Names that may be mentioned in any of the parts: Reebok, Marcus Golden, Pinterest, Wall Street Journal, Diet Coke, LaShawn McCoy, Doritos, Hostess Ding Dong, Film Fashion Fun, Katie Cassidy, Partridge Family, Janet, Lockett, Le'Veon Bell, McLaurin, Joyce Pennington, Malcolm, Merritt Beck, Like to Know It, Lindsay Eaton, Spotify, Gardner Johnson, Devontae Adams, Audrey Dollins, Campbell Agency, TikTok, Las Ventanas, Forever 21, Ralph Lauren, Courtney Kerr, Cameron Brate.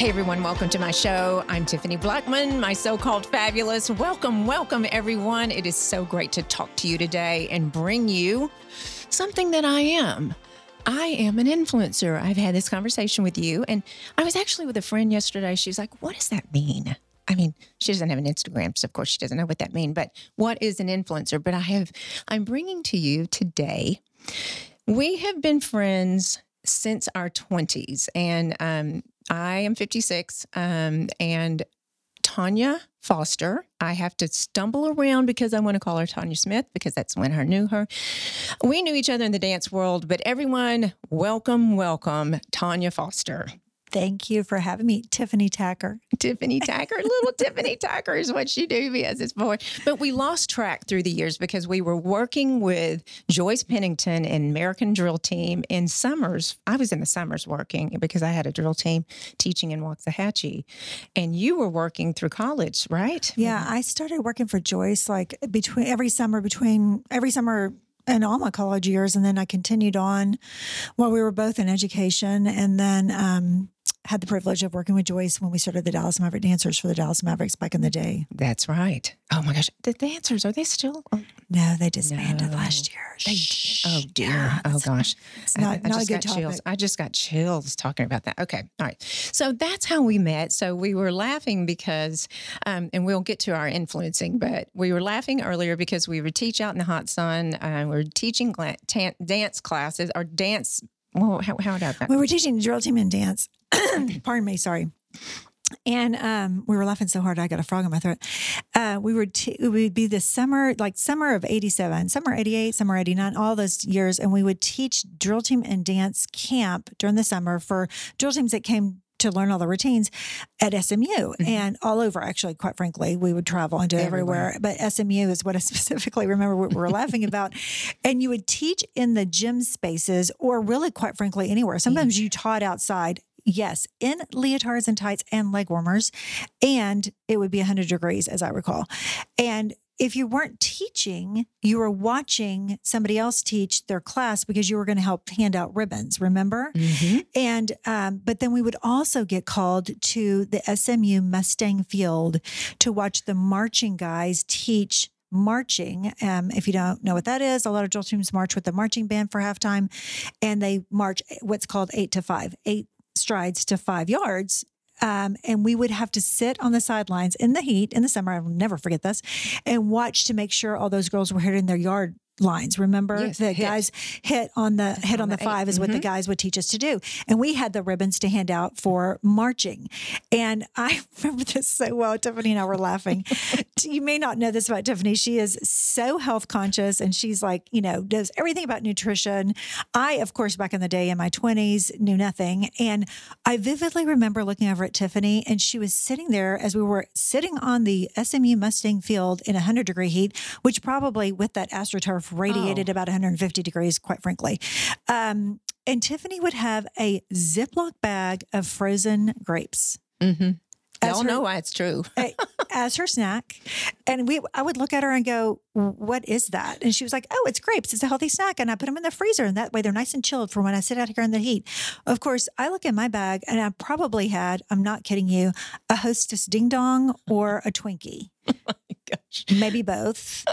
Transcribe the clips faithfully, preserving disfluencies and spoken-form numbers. Hey everyone, welcome to my show. I'm Tiffany Blackman, my so-called fabulous. Welcome, welcome everyone. It is so great to talk to you today and bring you something that I am. I am an influencer. I've had this conversation with you, and I was actually with a friend yesterday. She's like, what does that mean? I mean, she doesn't have an Instagram, so of course she doesn't know what that means, but what is an influencer? But I have, I'm bringing to you today, we have been friends since our twenties, and, um, I am fifty-six, um, and Tanya Foster, I have to stumble around because I want to call her Tanya Smith because that's when I knew her. We knew each other in the dance world, but everyone, welcome, welcome, Tanya Foster. Thank you for having me, Tiffany Tacker. Tiffany Tacker. Little Tiffany Tacker is what she do as it's for. But we lost track through the years because we were working with Joyce Pennington and American Drill Team in summers. I was in the summers working because I had a drill team teaching in Waxahachie. And you were working through college, right? Yeah, I started working for Joyce like between every summer, between every summer in all my college years. And then I continued on while we were both in education. And then, um, had the privilege of working with Joyce when we started the Dallas Maverick Dancers for the Dallas Mavericks back in the day. That's right. Oh my gosh. The dancers, are they still? Oh. No, they disbanded no. last year. They did. Oh dear. Yeah, oh gosh. It's not, I, I not just a good got topic. Chills. I just got chills talking about that. Okay. All right. So that's how we met. So we were laughing because, um, and we'll get to our influencing, but we were laughing earlier because we would teach out in the hot sun. Uh, we were teaching gla- tan- dance classes or dance. Well, how, how about that? We were teaching drill team and dance. Pardon me, sorry. And um, we were laughing so hard I got a frog in my throat. Uh, we were t- it would be the summer, like summer of eighty-seven, summer eighty-eight, summer eighty-nine, all those years, and we would teach drill team and dance camp during the summer for drill teams that came to learn all the routines at S M U mm-hmm. and all over. Actually, quite frankly, we would travel and do everywhere. everywhere. But S M U is what I specifically remember what we were laughing about. And you would teach in the gym spaces or really, quite frankly, anywhere. Sometimes yeah. you taught outside. Yes, in leotards and tights and leg warmers, and it would be one hundred degrees, as I recall. And if you weren't teaching, you were watching somebody else teach their class because you were going to help hand out ribbons, remember? Mm-hmm. And um, but then we would also get called to the S M U Mustang Field to watch the marching guys teach marching. Um, if you don't know what that is, a lot of drill teams march with the marching band for halftime, and they march what's called eight to five, eight strides to five yards. Um, and we would have to sit on the sidelines in the heat in the summer. I'll never forget this and watch to make sure all those girls were hitting their yard lines. Remember yes, the hit. guys hit on the hit on, on the, the five eight. Is mm-hmm. what the guys would teach us to do. And we had the ribbons to hand out for marching. And I remember this so well. Tiffany and I were laughing. You may not know this about Tiffany. She is so health conscious and she's like, you know, does everything about nutrition. I, of course, back in the day in my twenties knew nothing. And I vividly remember looking over at Tiffany and she was sitting there as we were sitting on the S M U Mustang Field in one hundred degree heat, which probably with that AstroTurf radiated oh. about one hundred fifty degrees, quite frankly. Um, and Tiffany would have a Ziploc bag of frozen grapes. Mm-hmm. Y'all know why it's true. As her snack. And we, I would look at her and go, what is that? And she was like, oh, it's grapes. It's a healthy snack. And I put them in the freezer. And that way they're nice and chilled for when I sit out here in the heat. Of course, I look at my bag and I probably had, I'm not kidding you, a Hostess Ding Dong or a Twinkie. Gosh. Maybe both.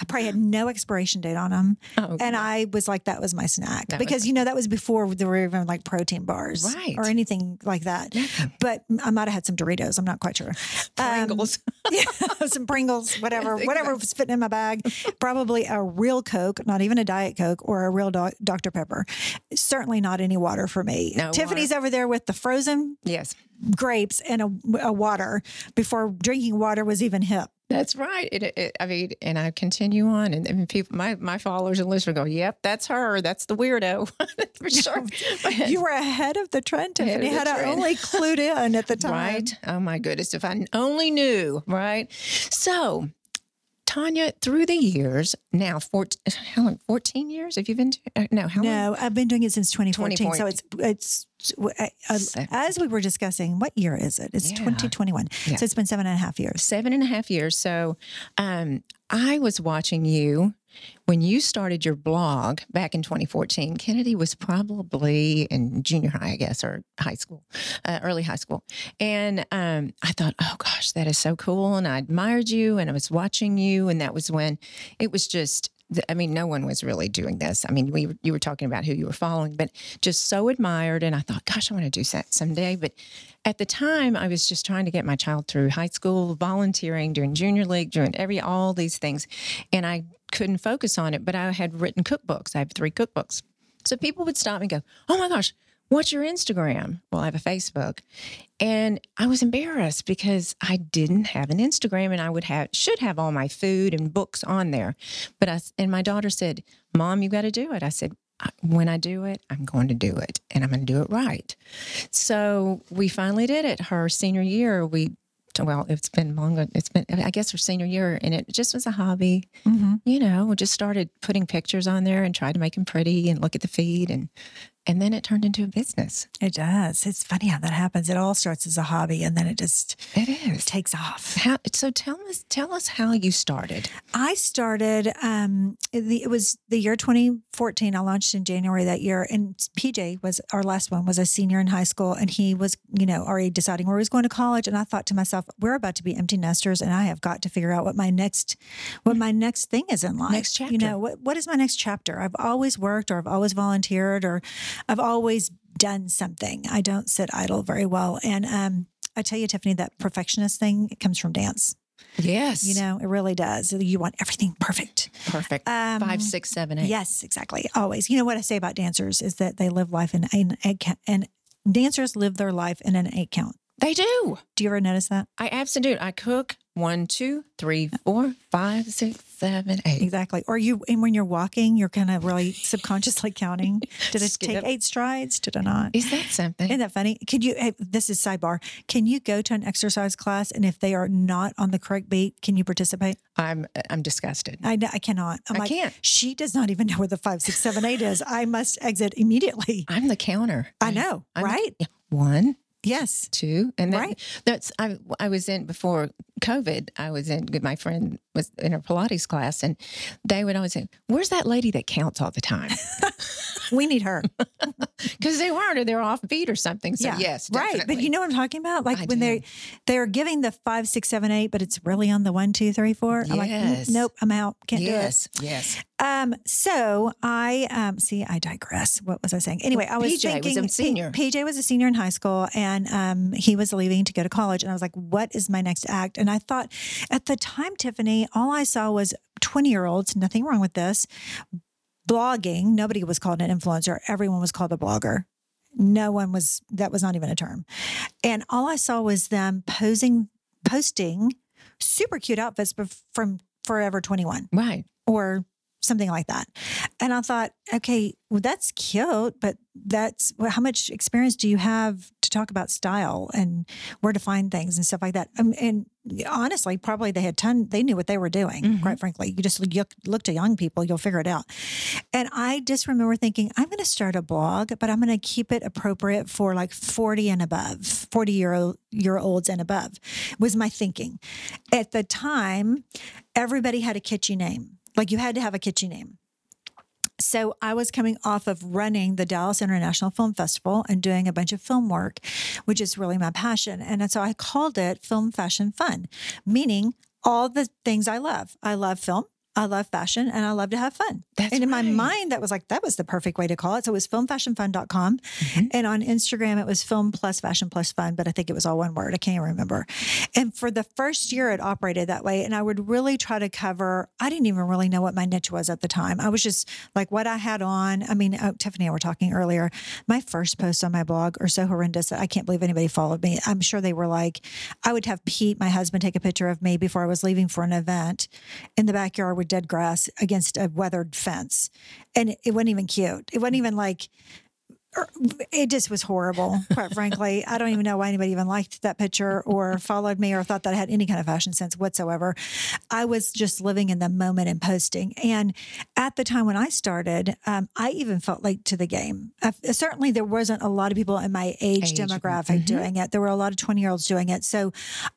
I probably had no expiration date on them. Oh, and I was like, that was my snack. That because, was... you know, that was before there were even like protein bars right. or anything like that. Yeah. But I might have had some Doritos. I'm not quite sure. Pringles. Um, yeah, some Pringles, whatever, whatever that. was fitting in my bag. Probably a real Coke, not even a Diet Coke or a real doc- Doctor Pepper. Certainly not any water for me. No Tiffany's water. Over there with the frozen yes. grapes and a, a water before drinking water was even hip. That's right. It, it, I mean, and I continue on, and, and people, my, my followers and listeners go, "Yep, that's her. That's the weirdo." For sure. But you were ahead of the trend, Tiffany. Had I only clued in at the time, right? Oh my goodness, if I only knew, right? So, Tanya, through the years, now fourteen, how long? Fourteen years? Have you been? To, no, how? No, long? I've been doing it since twenty fourteen. So it's it's as we were discussing, what year is it? It's yeah. twenty twenty-one. Yeah. So it's been seven and a half years. Seven and a half years. So um, I was watching you when you started your blog back in twenty fourteen. Kennedy was probably in junior high, I guess, or high school, uh, early high school. And um, I thought, oh gosh, that is so cool. And I admired you and I was watching you. And that was when it was just, I mean, no one was really doing this. I mean, we you were talking about who you were following, but just so admired. And I thought, gosh, I want to do that someday. But at the time, I was just trying to get my child through high school, volunteering, doing junior league, doing every all these things. And I couldn't focus on it, but I had written cookbooks. I have three cookbooks. So people would stop and go, oh my gosh, what's your Instagram? Well, I have a Facebook. And I was embarrassed because I didn't have an Instagram, and I would have, should have all my food and books on there. But I, and my daughter said, Mom, you got to do it. I said, when I do it, I'm going to do it, and I'm going to do it right. So we finally did it. Her senior year, we, well, it's been longer. It's been, I guess, her senior year, and it just was a hobby. Mm-hmm. You know, we just started putting pictures on there and tried to make them pretty and look at the feed. And And then it turned into a business. It does. It's funny how that happens. It all starts as a hobby, and then it just it is. takes off. How, so tell us tell us how you started. I started, um, it was the year twenty fourteen. I launched in January that year. And P J was, our last one, was a senior in high school. And he was, you know, already deciding where he was going to college. And I thought to myself, we're about to be empty nesters, and I have got to figure out what my next what my next thing is in life. Next chapter. You know, what what is my next chapter? I've always worked, or I've always volunteered, or I've always done something. I don't sit idle very well. And um, I tell you, Tiffany, that perfectionist thing, it comes from dance. Yes. You know, it really does. You want everything perfect. Perfect. Um, Five, six, seven, eight. Yes, exactly. Always. You know what I say about dancers is that they live life in an eight count, and dancers live their life in an eight count. They do. Do you ever notice that? I absolutely do. I cook one, two, three, four, five, six, seven, eight. Exactly. Or you, and when you're walking, you're kind of really subconsciously counting. Did it Skip take up. eight strides? Did I not? Is that something? Isn't that funny? Could you, hey, this is sidebar. Can you go to an exercise class, and if they are not on the correct beat, can you participate? I'm, I'm disgusted. I I cannot. I'm I like, can't. She does not even know where the five, six, seven, eight is. I must exit immediately. I'm the counter. I know. I'm, right? One. Yes. Two. And that, right. that's, I I was in before COVID, I was in, my friend was in her Pilates class, and they would always say, where's that lady that counts all the time? We need her. Because they weren't, or they're offbeat or something. So yeah. yes, definitely. Right. But you know what I'm talking about? Like I when do. they, they're giving the five, six, seven, eight, but it's really on the one, two, three, four. Yes. I'm like, nope, I'm out. Can't yes. do it. Yes. Yes. Um, so I, um, see, I digress. What was I saying? Anyway, well, I was P J thinking, was a senior. P J was a senior in high school, and, um, he was leaving to go to college, and I was like, what is my next act? And I thought at the time, Tiffany, all I saw was twenty year olds, nothing wrong with this, blogging. Nobody was called an influencer. Everyone was called a blogger. No one was, that was not even a term. And all I saw was them posing, posting super cute outfits from Forever twenty-one. Right. Or something like that. And I thought, okay, well, that's cute, but that's, well, how much experience do you have to talk about style and where to find things and stuff like that? Um, and honestly, probably they had ton, they knew what they were doing, mm-hmm. quite frankly. You just look, look to young people, you'll figure it out. And I just remember thinking, I'm going to start a blog, but I'm going to keep it appropriate for like forty and above, forty year olds and above was my thinking. At the time, everybody had a kitschy name. Like you had to have a kitschy name. So I was coming off of running the Dallas International Film Festival and doing a bunch of film work, which is really my passion. And so I called it Film Fashion Fun, meaning all the things I love. I love film. I love fashion, and I love to have fun. That's and in right. my mind, that was like, that was the perfect way to call it. So it was film fashion fun dot com. Mm-hmm. And on Instagram, it was film plus fashion plus fun, but I think it was all one word. I can't even remember. And for the first year, it operated that way. And I would really try to cover, I didn't even really know what my niche was at the time. I was just like what I had on. I mean, oh, Tiffany and I were talking earlier. My first posts on my blog are so horrendous that I can't believe anybody followed me. I'm sure they were like, I would have Pete, my husband, take a picture of me before I was leaving for an event in the backyard with dead grass against a weathered fence. And it, it wasn't even cute. It wasn't even like, it just was horrible, quite frankly. I don't even know why anybody even liked that picture or followed me or thought that I had any kind of fashion sense whatsoever. I was just living in the moment and posting. And at the time when I started, um, I even felt late to the game. I, certainly there wasn't a lot of people in my age, age. demographic mm-hmm. doing it. There were a lot of twenty-year-olds doing it. So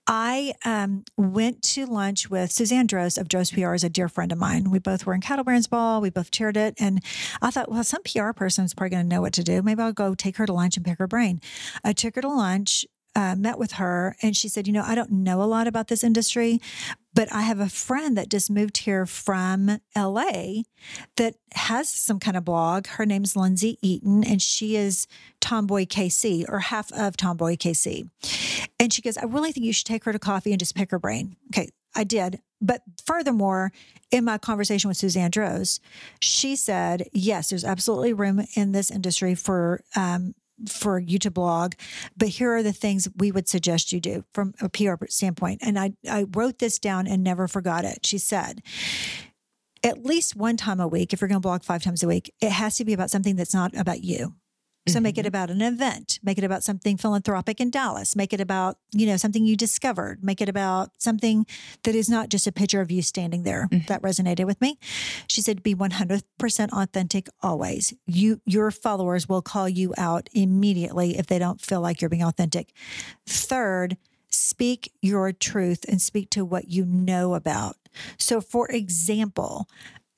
I um, went to lunch with Suzanne Droese of Droese P R, is a dear friend of mine. We both were in Cattlebrand's Ball. We both chaired it. And I thought, well, some P R person is probably going to know what to do. Maybe I'll go take her to lunch and pick her brain. I took her to lunch, uh, met with her, and she said, you know, I don't know a lot about this industry, but I have a friend that just moved here from L A that has some kind of blog. Her name's Lindsay Eaton, and she is Tomboy K C, or half of Tomboy K C. And she goes, I really think you should take her to coffee and just pick her brain. Okay, I did. But furthermore, in my conversation with Suzanne Droese, she said, yes, there's absolutely room in this industry for um, for you to blog, but here are the things we would suggest you do from a P R standpoint. And I, I wrote this down and never forgot it. She said, at least one time a week, if you're going to blog five times a week, it has to be about something that's not about you. So mm-hmm. make it about an event, make it about something philanthropic in Dallas, make it about, you know, something you discovered, make it about something that is not just a picture of you standing there. Mm-hmm. That resonated with me. She said, be one hundred percent authentic always. You, your followers will call you out immediately if they don't feel like you're being authentic. Third, speak your truth and speak to what you know about. So for example,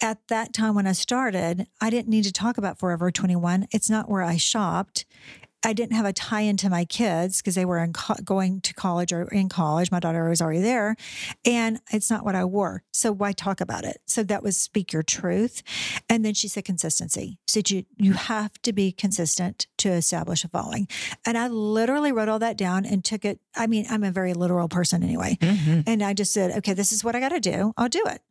at that time when I started, I didn't need to talk about Forever twenty-one. It's not where I shopped. I didn't have a tie-in to my kids because they were in co- going to college or in college. My daughter was already there. And it's not what I wore. So why talk about it? So that was speak your truth. And then she said consistency. So you, you have to be consistent to establish a following. And I literally wrote all that down and took it. I mean, I'm a very literal person anyway. Mm-hmm. And I just said, okay, this is what I got to do. I'll do it.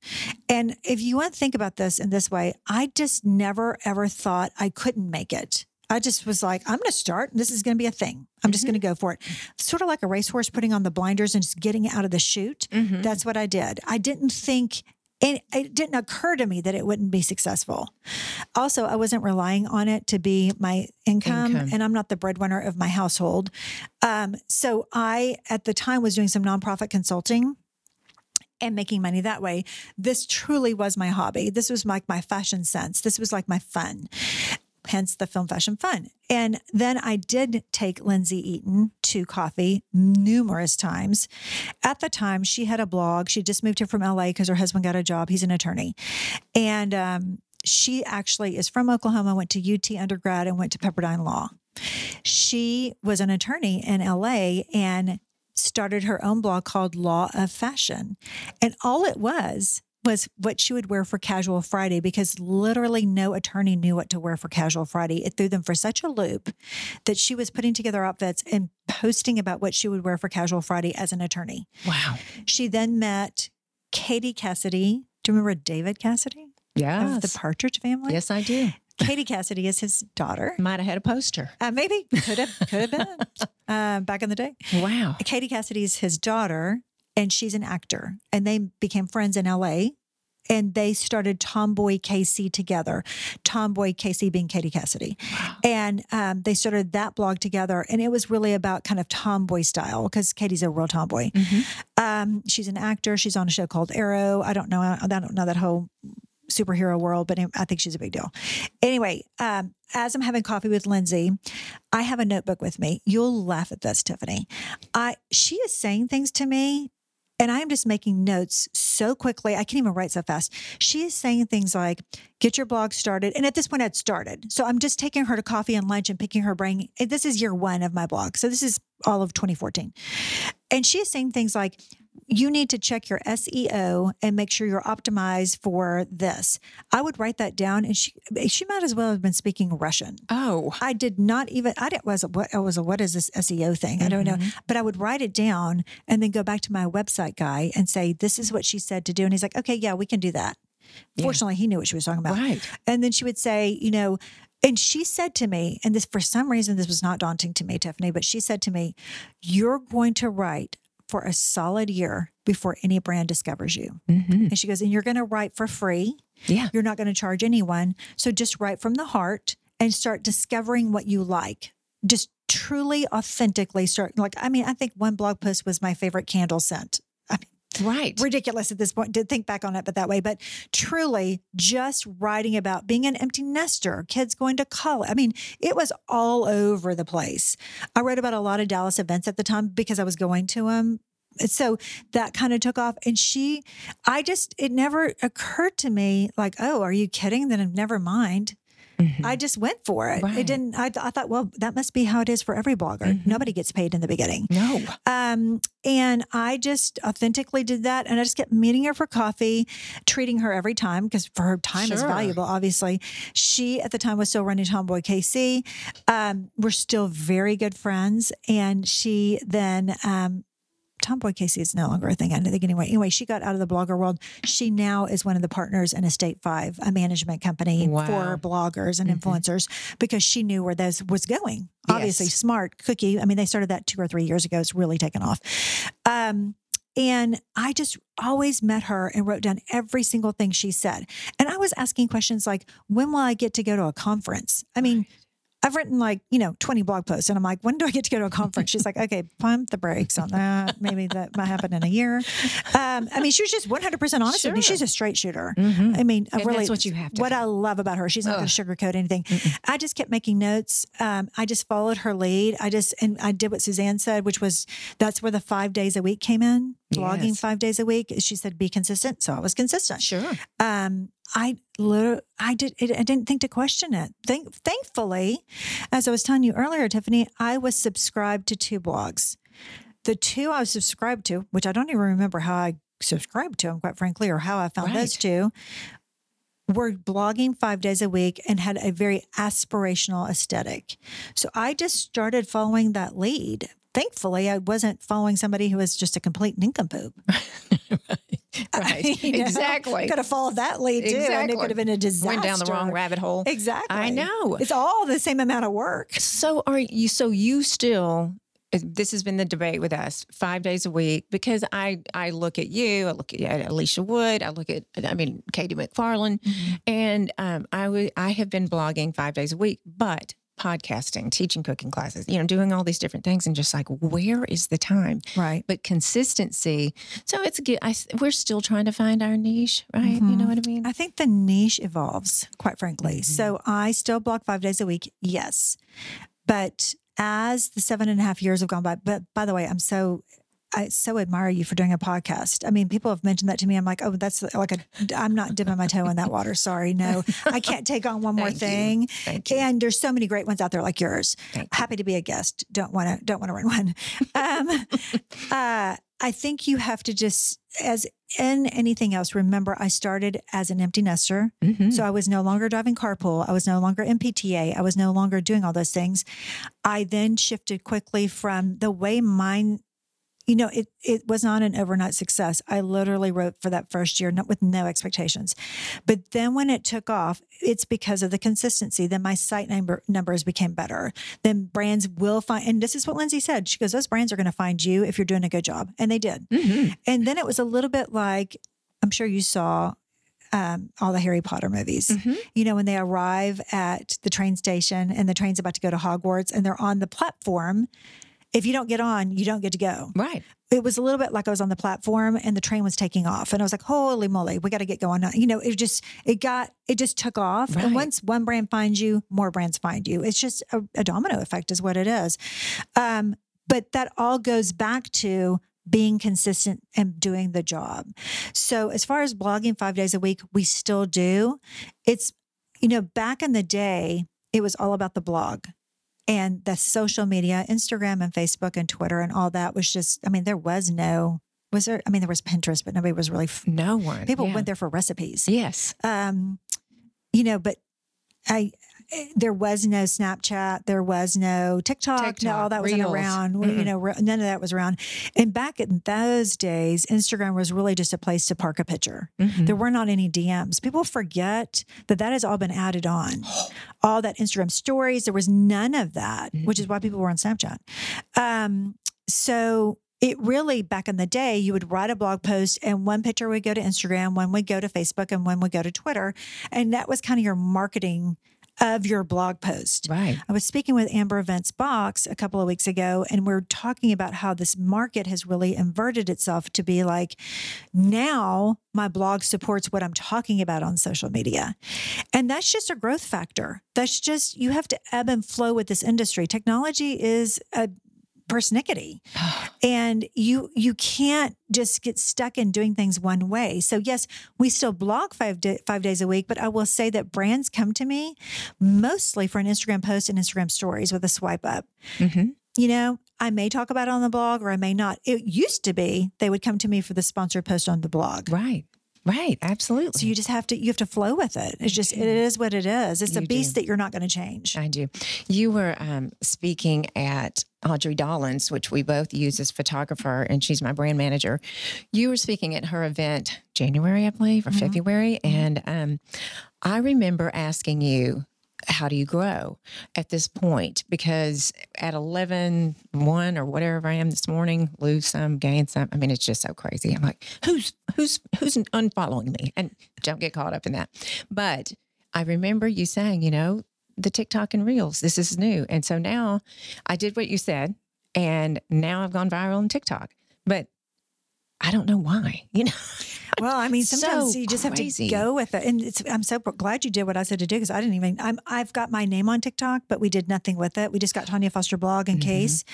And if you want to think about this in this way, I just never, ever thought I couldn't make it. I just was like, I'm going to start. And this is going to be a thing. I'm just mm-hmm. going to go for it. Sort of like a racehorse putting on the blinders and just getting out of the chute. Mm-hmm. That's what I did. I didn't think, and it didn't occur to me that it wouldn't be successful. Also, I wasn't relying on it to be my income, income. And I'm not the breadwinner of my household. Um, so I, at the time, was doing some nonprofit consulting and making money that way. This truly was my hobby. This was like my fashion sense. This was like my fun. Hence the Film Fashion Fun. And then I did take Lindsay Eaton to coffee numerous times. At the time, she had a blog. She just moved here from L A because her husband got a job. He's an attorney. And um, she actually is from Oklahoma, went to U T undergrad and went to Pepperdine Law. She was an attorney in L A and started her own blog called Law of Fashion. And all it was... was what she would wear for Casual Friday, because literally no attorney knew what to wear for Casual Friday. It threw them for such a loop that she was putting together outfits and posting about what she would wear for Casual Friday as an attorney. Wow. She then met Katie Cassidy. Do you remember David Cassidy? Yes. Of the Partridge Family? Yes, I do. Katie Cassidy is his daughter. Might have had a poster. Uh, maybe. Could have. Could have been. Uh, back in the day. Wow. Katie Cassidy is his daughter. And she's an actor, and they became friends in L A, and they started Tomboy K C together. Tomboy K C being Katie Cassidy. Wow. And um, they started that blog together. And it was really about kind of tomboy style, because Katie's a real tomboy. Mm-hmm. Um, she's an actor. She's on a show called Arrow. I don't know. I don't know that whole superhero world, but I think she's a big deal. Anyway, um, as I'm having coffee with Lindsay, I have a notebook with me. You'll laugh at this, Tiffany. I she is saying things to me. And I am just making notes so quickly. I can't even write so fast. She is saying things like, get your blog started. And at this point, I'd started. So I'm just taking her to coffee and lunch and picking her brain. This is year one of my blog. So this is all of twenty fourteen. And she is saying things like, you need to check your S E O and make sure you're optimized for this. I would write that down, and she she might as well have been speaking Russian. Oh, I did not even I didn't was what I was a, what is this S E O thing? Mm-hmm. I don't know, but I would write it down and then go back to my website guy and say, this is what she said to do, and he's like, okay, yeah, we can do that. Yeah. Fortunately, he knew what she was talking about. Right. And then she would say, you know, and she said to me, and this for some reason this was not daunting to me, Tiffany, but she said to me, you're going to write for a solid year before any brand discovers you. Mm-hmm. And she goes, and you're going to write for free. Yeah. You're not going to charge anyone. So just write from the heart and start discovering what you like. Just truly authentically start. Like, I mean, I think one blog post was my favorite candle scent. I mean, right. ridiculous at this point to think back on it, but that way, but truly just writing about being an empty nester, kids going to college. I mean, it was all over the place. I wrote about a lot of Dallas events at the time because I was going to them. So that kind of took off. And she, I just, it never occurred to me like, oh, are you kidding? Then never mind. Mm-hmm. I just went for it. Right. It didn't, I, I thought, well, that must be how it is for every blogger. Mm-hmm. Nobody gets paid in the beginning. No. Um, and I just authentically did that. And I just kept meeting her for coffee, treating her every time because for her time sure. is valuable, obviously. She at the time was still running Tomboy K C. Um, we're still very good friends. And she then, um, Tomboy K C is no longer a thing, I don't think, anyway. Anyway, she got out of the blogger world. She now is one of the partners in Estate Five, a management company wow. for bloggers and influencers mm-hmm. because she knew where this was going. Yes. Obviously, smart cookie. I mean, they started that two or three years ago. It's really taken off. Um, and I just always met her and wrote down every single thing she said. And I was asking questions like, when will I get to go to a conference? I mean, I've written like, you know, twenty blog posts and I'm like, when do I get to go to a conference? She's like, okay, pump the brakes on that. Maybe that might happen in a year. Um, I mean, she was just one hundred percent honest sure. with me. She's a straight shooter. Mm-hmm. I mean, I really, that's what you have to what do. I love about her. She's not going to sugarcoat anything. Mm-mm. I just kept making notes. Um, I just followed her lead. I just, and I did what Suzanne said, which was that's where the five days a week came in. Blogging yes. five days a week. She said, be consistent. So I was consistent. Sure. Um, I literally, I did. It, I didn't think to question it. Thank, thankfully, as I was telling you earlier, Tiffany, I was subscribed to two blogs. The two I was subscribed to, which I don't even remember how I subscribed to them, quite frankly, or how I found right. those two, were blogging five days a week and had a very aspirational aesthetic. So I just started following that lead. Thankfully, I wasn't following somebody who was just a complete nincompoop. Right. I, you know, exactly. Could have followed that lead too, exactly. and it could have been a disaster. Went down the wrong rabbit hole. Exactly. I know. It's all the same amount of work. So are you? So you still? This has been the debate with us five days a week because I I look at you, I look at Alicia Wood, I look at I mean Katie McFarlane, mm-hmm. and um, I w- I have been blogging five days a week, but podcasting, teaching cooking classes, you know, doing all these different things and just like, where is the time? Right. But consistency. So it's good. I, we're still trying to find our niche, right? Mm-hmm. You know what I mean? I think the niche evolves, quite frankly. Mm-hmm. So I still blog five days a week. Yes. But as the seven and a half years have gone by, but by the way, I'm so... I so admire you for doing a podcast. I mean, people have mentioned that to me. I'm like, oh, that's like a, I'm not dipping my toe in that water. Sorry. No, I can't take on one more Thank thing. You. Thank you. And there's so many great ones out there like yours. Thank Happy you. To be a guest. Don't want to, don't want to run one. Um, uh, I think you have to just, as in anything else, remember I started as an empty nester. Mm-hmm. So I was no longer driving carpool. I was no longer M P T A. I was no longer doing all those things. I then shifted quickly from the way mine, you know, it it was not an overnight success. I literally wrote for that first year not with no expectations. But then when it took off, it's because of the consistency. Then my site number, numbers became better. Then brands will find, and this is what Lindsay said. She goes, those brands are going to find you if you're doing a good job. And they did. Mm-hmm. And then it was a little bit like, I'm sure you saw Um, all the Harry Potter movies, mm-hmm. you know, when they arrive at the train station and the train's about to go to Hogwarts and they're on the platform. If you don't get on, you don't get to go. Right. It was a little bit like I was on the platform and the train was taking off and I was like, holy moly, we got to get going. You know, it just, it got, it just took off. Right. And once one brand finds you, more brands find you. It's just a, a domino effect is what it is. Um, but that all goes back to being consistent and doing the job. So as far as blogging five days a week, we still do. It's, you know, back in the day, it was all about the blog. And the social media, Instagram and Facebook and Twitter and all that was just, I mean, there was no, was there, I mean, there was Pinterest, but nobody was really. F- no one. People yeah. went there for recipes. Yes. Um, you know, but I, there was no Snapchat. There was no TikTok. TikTok no, all that reels. wasn't around. Mm-hmm. You know, re- none of that was around. And back in those days, Instagram was really just a place to park a picture. Mm-hmm. There were not any D Ms. People forget that that has all been added on. All that Instagram stories, there was none of that, mm-hmm. which is why people were on Snapchat. Um, so... It really, back in the day, you would write a blog post and one picture would go to Instagram, one would go to Facebook, and one would go to Twitter. And that was kind of your marketing of your blog post. Right. I was speaking with Amber Vince Box a couple of weeks ago, and we we're talking about how this market has really inverted itself to be like, now my blog supports what I'm talking about on social media. And that's just a growth factor. That's just, you have to ebb and flow with this industry. Technology is a persnickety. And you you can't just get stuck in doing things one way. So yes, we still blog five di- five days a week, but I will say that brands come to me mostly for an Instagram post and Instagram stories with a swipe up. Mm-hmm. You know, I may talk about it on the blog or I may not. It used to be they would come to me for the sponsored post on the blog. Right. Right. Absolutely. So you just have to, you have to flow with it. It's just, it is what it is. It's you a beast do. that you're not going to change. I do. You were um, speaking at Audrey Dollins, which we both use as photographer, and she's my brand manager. You were speaking at her event January, I believe, or mm-hmm. February. And um, I remember asking you, how do you grow at this point? Because at eleven, one or whatever I am this morning, lose some, gain some. I mean, it's just so crazy. I'm like, who's, who's, who's unfollowing me? And don't get caught up in that. But I remember you saying, you know, the TikTok and Reels, this is new. And so now I did what you said, and now I've gone viral on TikTok, but I don't know why, you know? Well, I mean, sometimes so you just crazy. have to go with it. And it's, I'm so glad you did what I said to do, because I didn't even, I'm, I've got my name on TikTok, but we did nothing with it. We just got Tanya Foster blog in mm-hmm. case.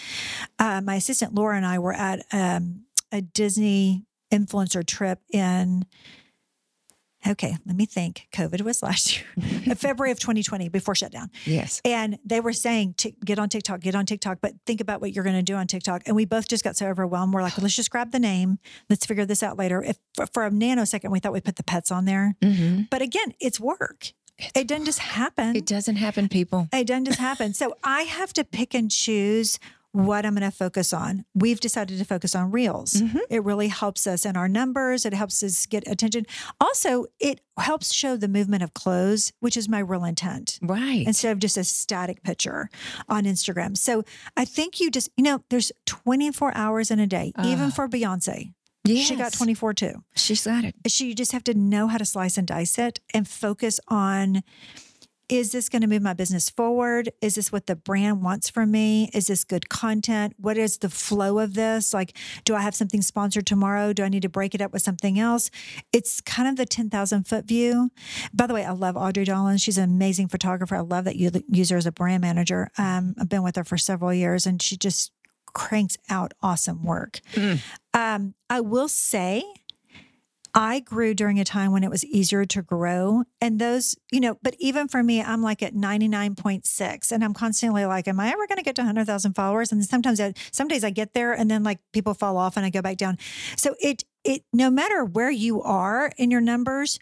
Uh, my assistant, Laura, and I were at um, a Disney influencer trip in, okay, let me think. COVID was last year, February of twenty twenty, before shutdown. Yes. And they were saying, get on TikTok, get on TikTok, but think about what you're going to do on TikTok. And we both just got so overwhelmed. We're like, well, let's just grab the name. Let's figure this out later. If for a nanosecond, we thought we'd put the pets on there. Mm-hmm. But again, it's work. It's it doesn't work. just happen. It doesn't happen, people. It doesn't just happen. So I have to pick and choose what I'm going to focus on. We've decided to focus on Reels. Mm-hmm. It really helps us in our numbers. It helps us get attention. Also, it helps show the movement of clothes, which is my real intent. Right. Instead of just a static picture on Instagram. So I think you just, you know, there's twenty-four hours in a day, uh, even for Beyonce. Yes. She got twenty-four too. She's got it. So you just have to know how to slice and dice it and focus on, is this going to move my business forward? Is this what the brand wants from me? Is this good content? What is the flow of this? Like, do I have something sponsored tomorrow? Do I need to break it up with something else? It's kind of the ten thousand foot view. By the way, I love Audrey Dollins. She's an amazing photographer. I love that you use her as a brand manager. Um, I've been with her for several years, and she just cranks out awesome work. Mm. Um, I will say, I grew during a time when it was easier to grow. And those, you know, but even for me, I'm like at ninety-nine point six, and I'm constantly like, am I ever going to get to one hundred thousand followers? And sometimes, I, some days I get there, and then like people fall off and I go back down. So it, it, no matter where you are in your numbers,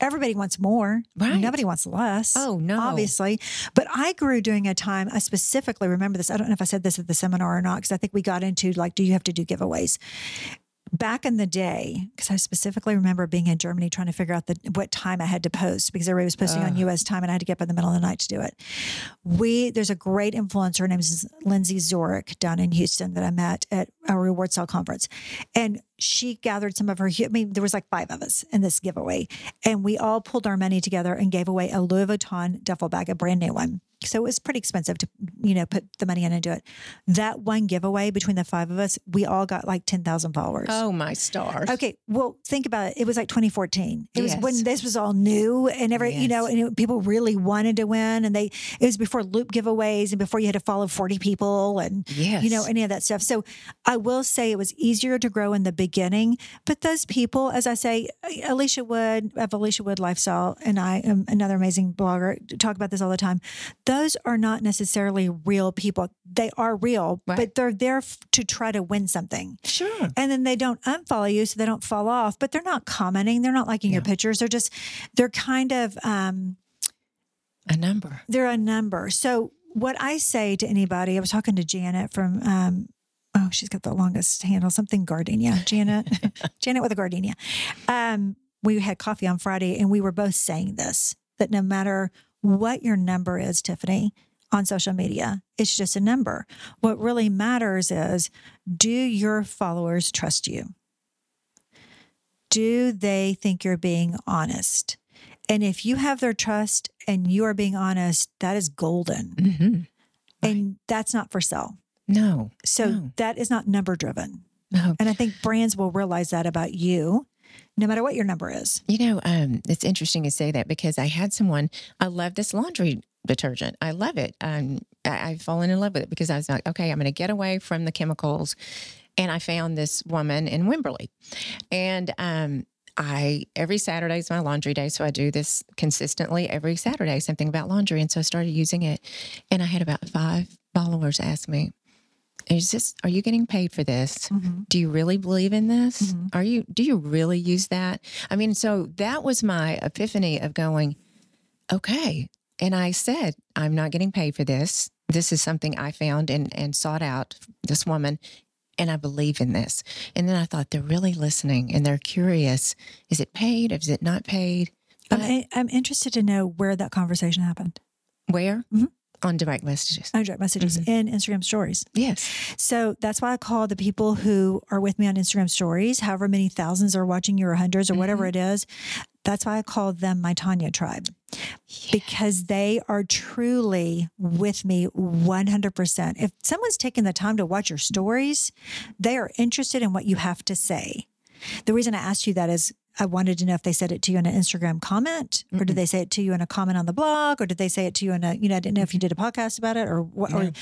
everybody wants more. Right. Nobody wants less. Oh, no. Obviously. But I grew during a time, I specifically remember this. I don't know if I said this at the seminar or not, because I think we got into like, do you have to do giveaways? Back in the day, because I specifically remember being in Germany trying to figure out the, what time I had to post, because everybody was posting uh. on U S time, and I had to get up in the middle of the night to do it. We There's a great influencer named Lindsay Zorich down in Houston that I met at our Reward Cell conference. And she gathered some of her, I mean, there was like five of us in this giveaway. And we all pulled our money together and gave away a Louis Vuitton duffel bag, a brand new one. So it was pretty expensive to, you know, put the money in and do it. That one giveaway between the five of us, we all got like ten thousand followers. Oh, my stars. Okay. Well, think about it. It was like twenty fourteen. It yes. was when this was all new and every, yes. you know, and it, people really wanted to win. And they, it was before loop giveaways and before you had to follow forty people and, yes. you know, any of that stuff. So I will say it was easier to grow in the beginning, but those people, as I say, Alicia Wood of Alicia Wood Lifestyle, and I am another amazing blogger, talk about this all the time. The Those are not necessarily real people. They are real, right. but they're there f- to try to win something. Sure. And then they don't unfollow you, so they don't fall off, but they're not commenting. They're not liking yeah. your pictures. They're just, they're kind of... Um, a number. They're a number. So what I say to anybody, I was talking to Janet from... Um, oh, she's got the longest handle, something Gardenia. Janet, Janet with a Gardenia. Um, we had coffee on Friday, and we were both saying this, that no matter what your number is, Tiffany, on social media, it's just a number. What really matters is, do your followers trust you? Do they think you're being honest? And if you have their trust and you are being honest, that is golden. Mm-hmm. And right. that's not for sale. No. So no. that is not number driven. No. And I think brands will realize that about you, no matter what your number is. You know, um, it's interesting you say that because I had someone, I love this laundry detergent. I love it. Um, I, I've fallen in love with it because I was like, okay, I'm going to get away from the chemicals. And I found this woman in Wimberley. And um, I, every Saturday is my laundry day. So I do this consistently every Saturday, something about laundry. And so I started using it. And I had about five followers ask me, Is this, are you getting paid for this? Mm-hmm. Do you really believe in this? Mm-hmm. Are you, do you really use that? I mean, so that was my epiphany of going, okay. And I said, I'm not getting paid for this. This is something I found and, and sought out this woman. And I believe in this. And then I thought they're really listening and they're curious. Is it paid? Is it not paid? But I'm, I'm interested to know where that conversation happened. Where? Mm-hmm. On direct messages. On direct messages mm-hmm. and Instagram stories. Yes. So that's why I call the people who are with me on Instagram stories, however many thousands are watching you or hundreds or mm-hmm. whatever it is. That's why I call them my Tanya tribe yeah. because they are truly with me one hundred percent. If someone's taking the time to watch your stories, they are interested in what you have to say. The reason I asked you that is I wanted to know if they said it to you in an Instagram comment or mm-hmm. did they say it to you in a comment on the blog or did they say it to you in a, you know, I didn't know if you did a podcast about it or what, yeah. or,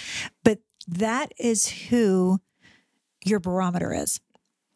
but that is who your barometer is.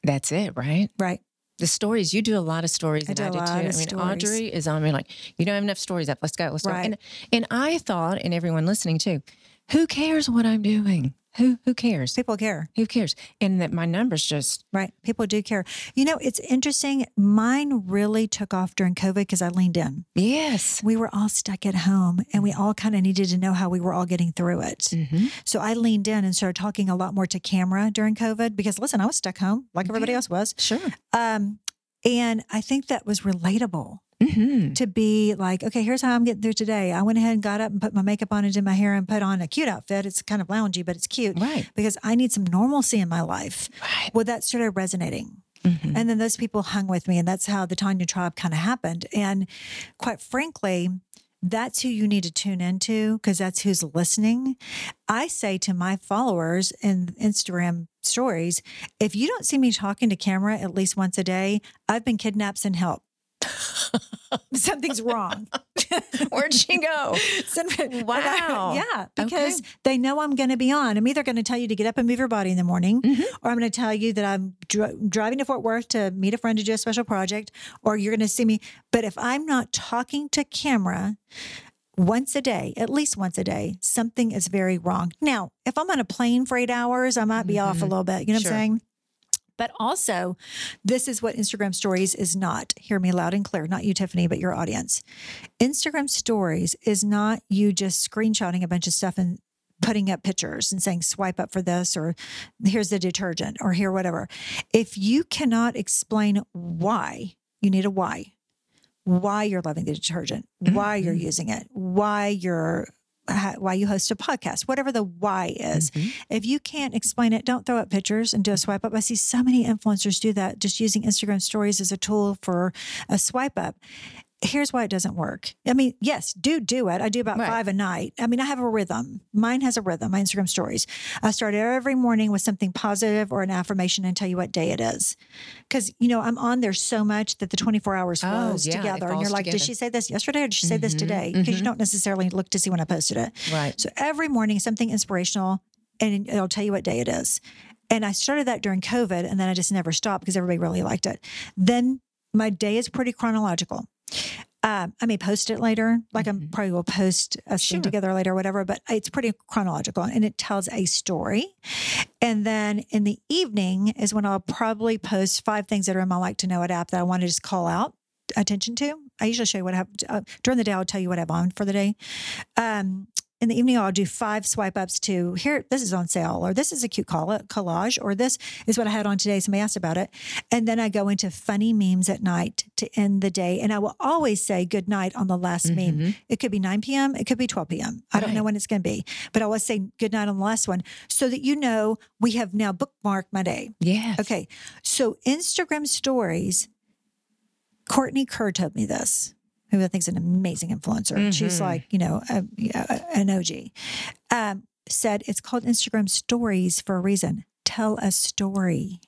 That's it, right? Right. The stories, you do a lot of stories. I and do I do a lot too. Of I mean, stories. Audrey is on me like, you don't have enough stories up. Let's go. Let's right. go. And, and I thought, and everyone listening too, who cares what I'm doing? Who who cares? People care. Who cares? And that my numbers just... Right. People do care. You know, it's interesting. Mine really took off during COVID because I leaned in. Yes. We were all stuck at home and we all kind of needed to know how we were all getting through it. Mm-hmm. So I leaned in and started talking a lot more to camera during COVID because, listen, I was stuck home like everybody yeah. else was. Sure. Um, and I think that was relatable. Mm-hmm. To be like, okay, here's how I'm getting through today. I went ahead and got up and put my makeup on and did my hair and put on a cute outfit. It's kind of loungy, but it's cute. Right. Because I need some normalcy in my life. Right. Well, that started resonating. Mm-hmm. And then those people hung with me. And that's how the Tanya tribe kind of happened. And quite frankly, that's who you need to tune into because that's who's listening. I say to my followers in Instagram stories, if you don't see me talking to camera at least once a day, I've been kidnapped and helped. Something's wrong. Where'd she go? Wow. Yeah. Because okay. they know I'm going to be on. I'm either going to tell you to get up and move your body in the morning, mm-hmm. or I'm going to tell you that I'm dri- driving to Fort Worth to meet a friend to do a special project, or you're going to see me. But if I'm not talking to camera once a day, at least once a day, something is very wrong. Now, if I'm on a plane for eight hours, I might be mm-hmm. off a little bit. You know sure. what I'm saying? But also, this is what Instagram Stories is not. Hear me loud and clear. Not you, Tiffany, but your audience. Instagram Stories is not you just screenshotting a bunch of stuff and putting up pictures and saying, swipe up for this, or here's the detergent, or here, whatever. If you cannot explain why, you need a why. Why you're loving the detergent. Why you're using it. Why you're... why you host a podcast, whatever the why is. Mm-hmm. If you can't explain it, don't throw up pictures and do a swipe up. I see so many influencers do that, just using Instagram stories as a tool for a swipe up. Here's why it doesn't work. I mean, yes, do do it. I do about right. five a night. I mean, I have a rhythm. Mine has a rhythm, my Instagram stories. I start every morning with something positive or an affirmation and tell you what day it is. Because, you know, I'm on there so much that the twenty-four hours flows oh, yeah, together. And you're like, together. Did she say this yesterday or did she mm-hmm, say this today? Because mm-hmm. you don't necessarily look to see when I posted it. Right. So every morning, something inspirational and it'll tell you what day it is. And I started that during COVID and then I just never stopped because everybody really liked it. Then my day is pretty chronological. Um, I may post it later, like mm-hmm. I'm probably will post a sure. thing together later or whatever, but it's pretty chronological and it tells a story. And then in the evening is when I'll probably post five things that are in my Like to Know It app that I want to just call out attention to. I usually show you what I have uh, during the day. I'll tell you what I have on for the day. Um, in the evening, I'll do five swipe ups to here. This is on sale, or this is a cute collage, or this is what I had on today. Somebody asked about it. And then I go into funny memes at night to end the day. And I will always say good night on the last mm-hmm. meme. It could be nine p.m. It could be twelve p.m. I right. don't know when it's going to be, but I always say good night on the last one so that, you know, we have now bookmarked my day. Yeah. Okay. So Instagram stories, Courtney Kerr told me this. who I think is an amazing influencer. Mm-hmm. She's like, you know, a, a, an O G, um, said it's called Instagram Stories for a reason. Tell a story.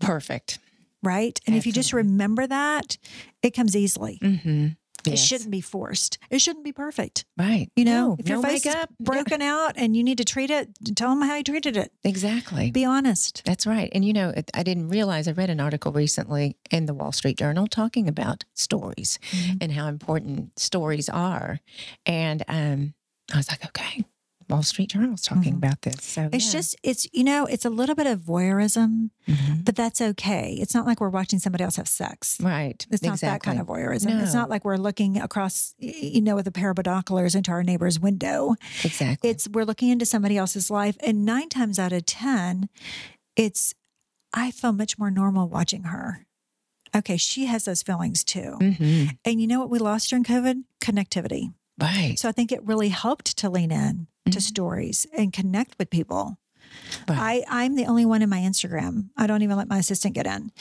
Perfect. Right? And Absolutely. If you just remember that, it comes easily. Mm-hmm. Yes. It shouldn't be forced. It shouldn't be perfect. Right. You know, no, if your no face makeup. Is broken yeah. out and you need to treat it, tell them how you treated it. Exactly. Be honest. That's right. And, you know, I didn't realize I read an article recently in the Wall Street Journal talking about stories mm-hmm. and how important stories are. And um, I was like, okay, Wall Street Journal is talking mm-hmm. about this. So it's yeah. just, it's, you know, it's a little bit of voyeurism, mm-hmm. but that's okay. It's not like we're watching somebody else have sex. Right. It's not exactly. that kind of voyeurism. No. It's not like we're looking across, you know, with a pair of binoculars into our neighbor's window. Exactly. It's, we're looking into somebody else's life. And nine times out of ten, it's, I feel much more normal watching her. Okay. She has those feelings too. Mm-hmm. And you know what we lost during COVID? Connectivity. Right. So I think it really helped to lean in mm-hmm. to stories and connect with people. Right. I, I'm the only one in my Instagram. I don't even let my assistant get in.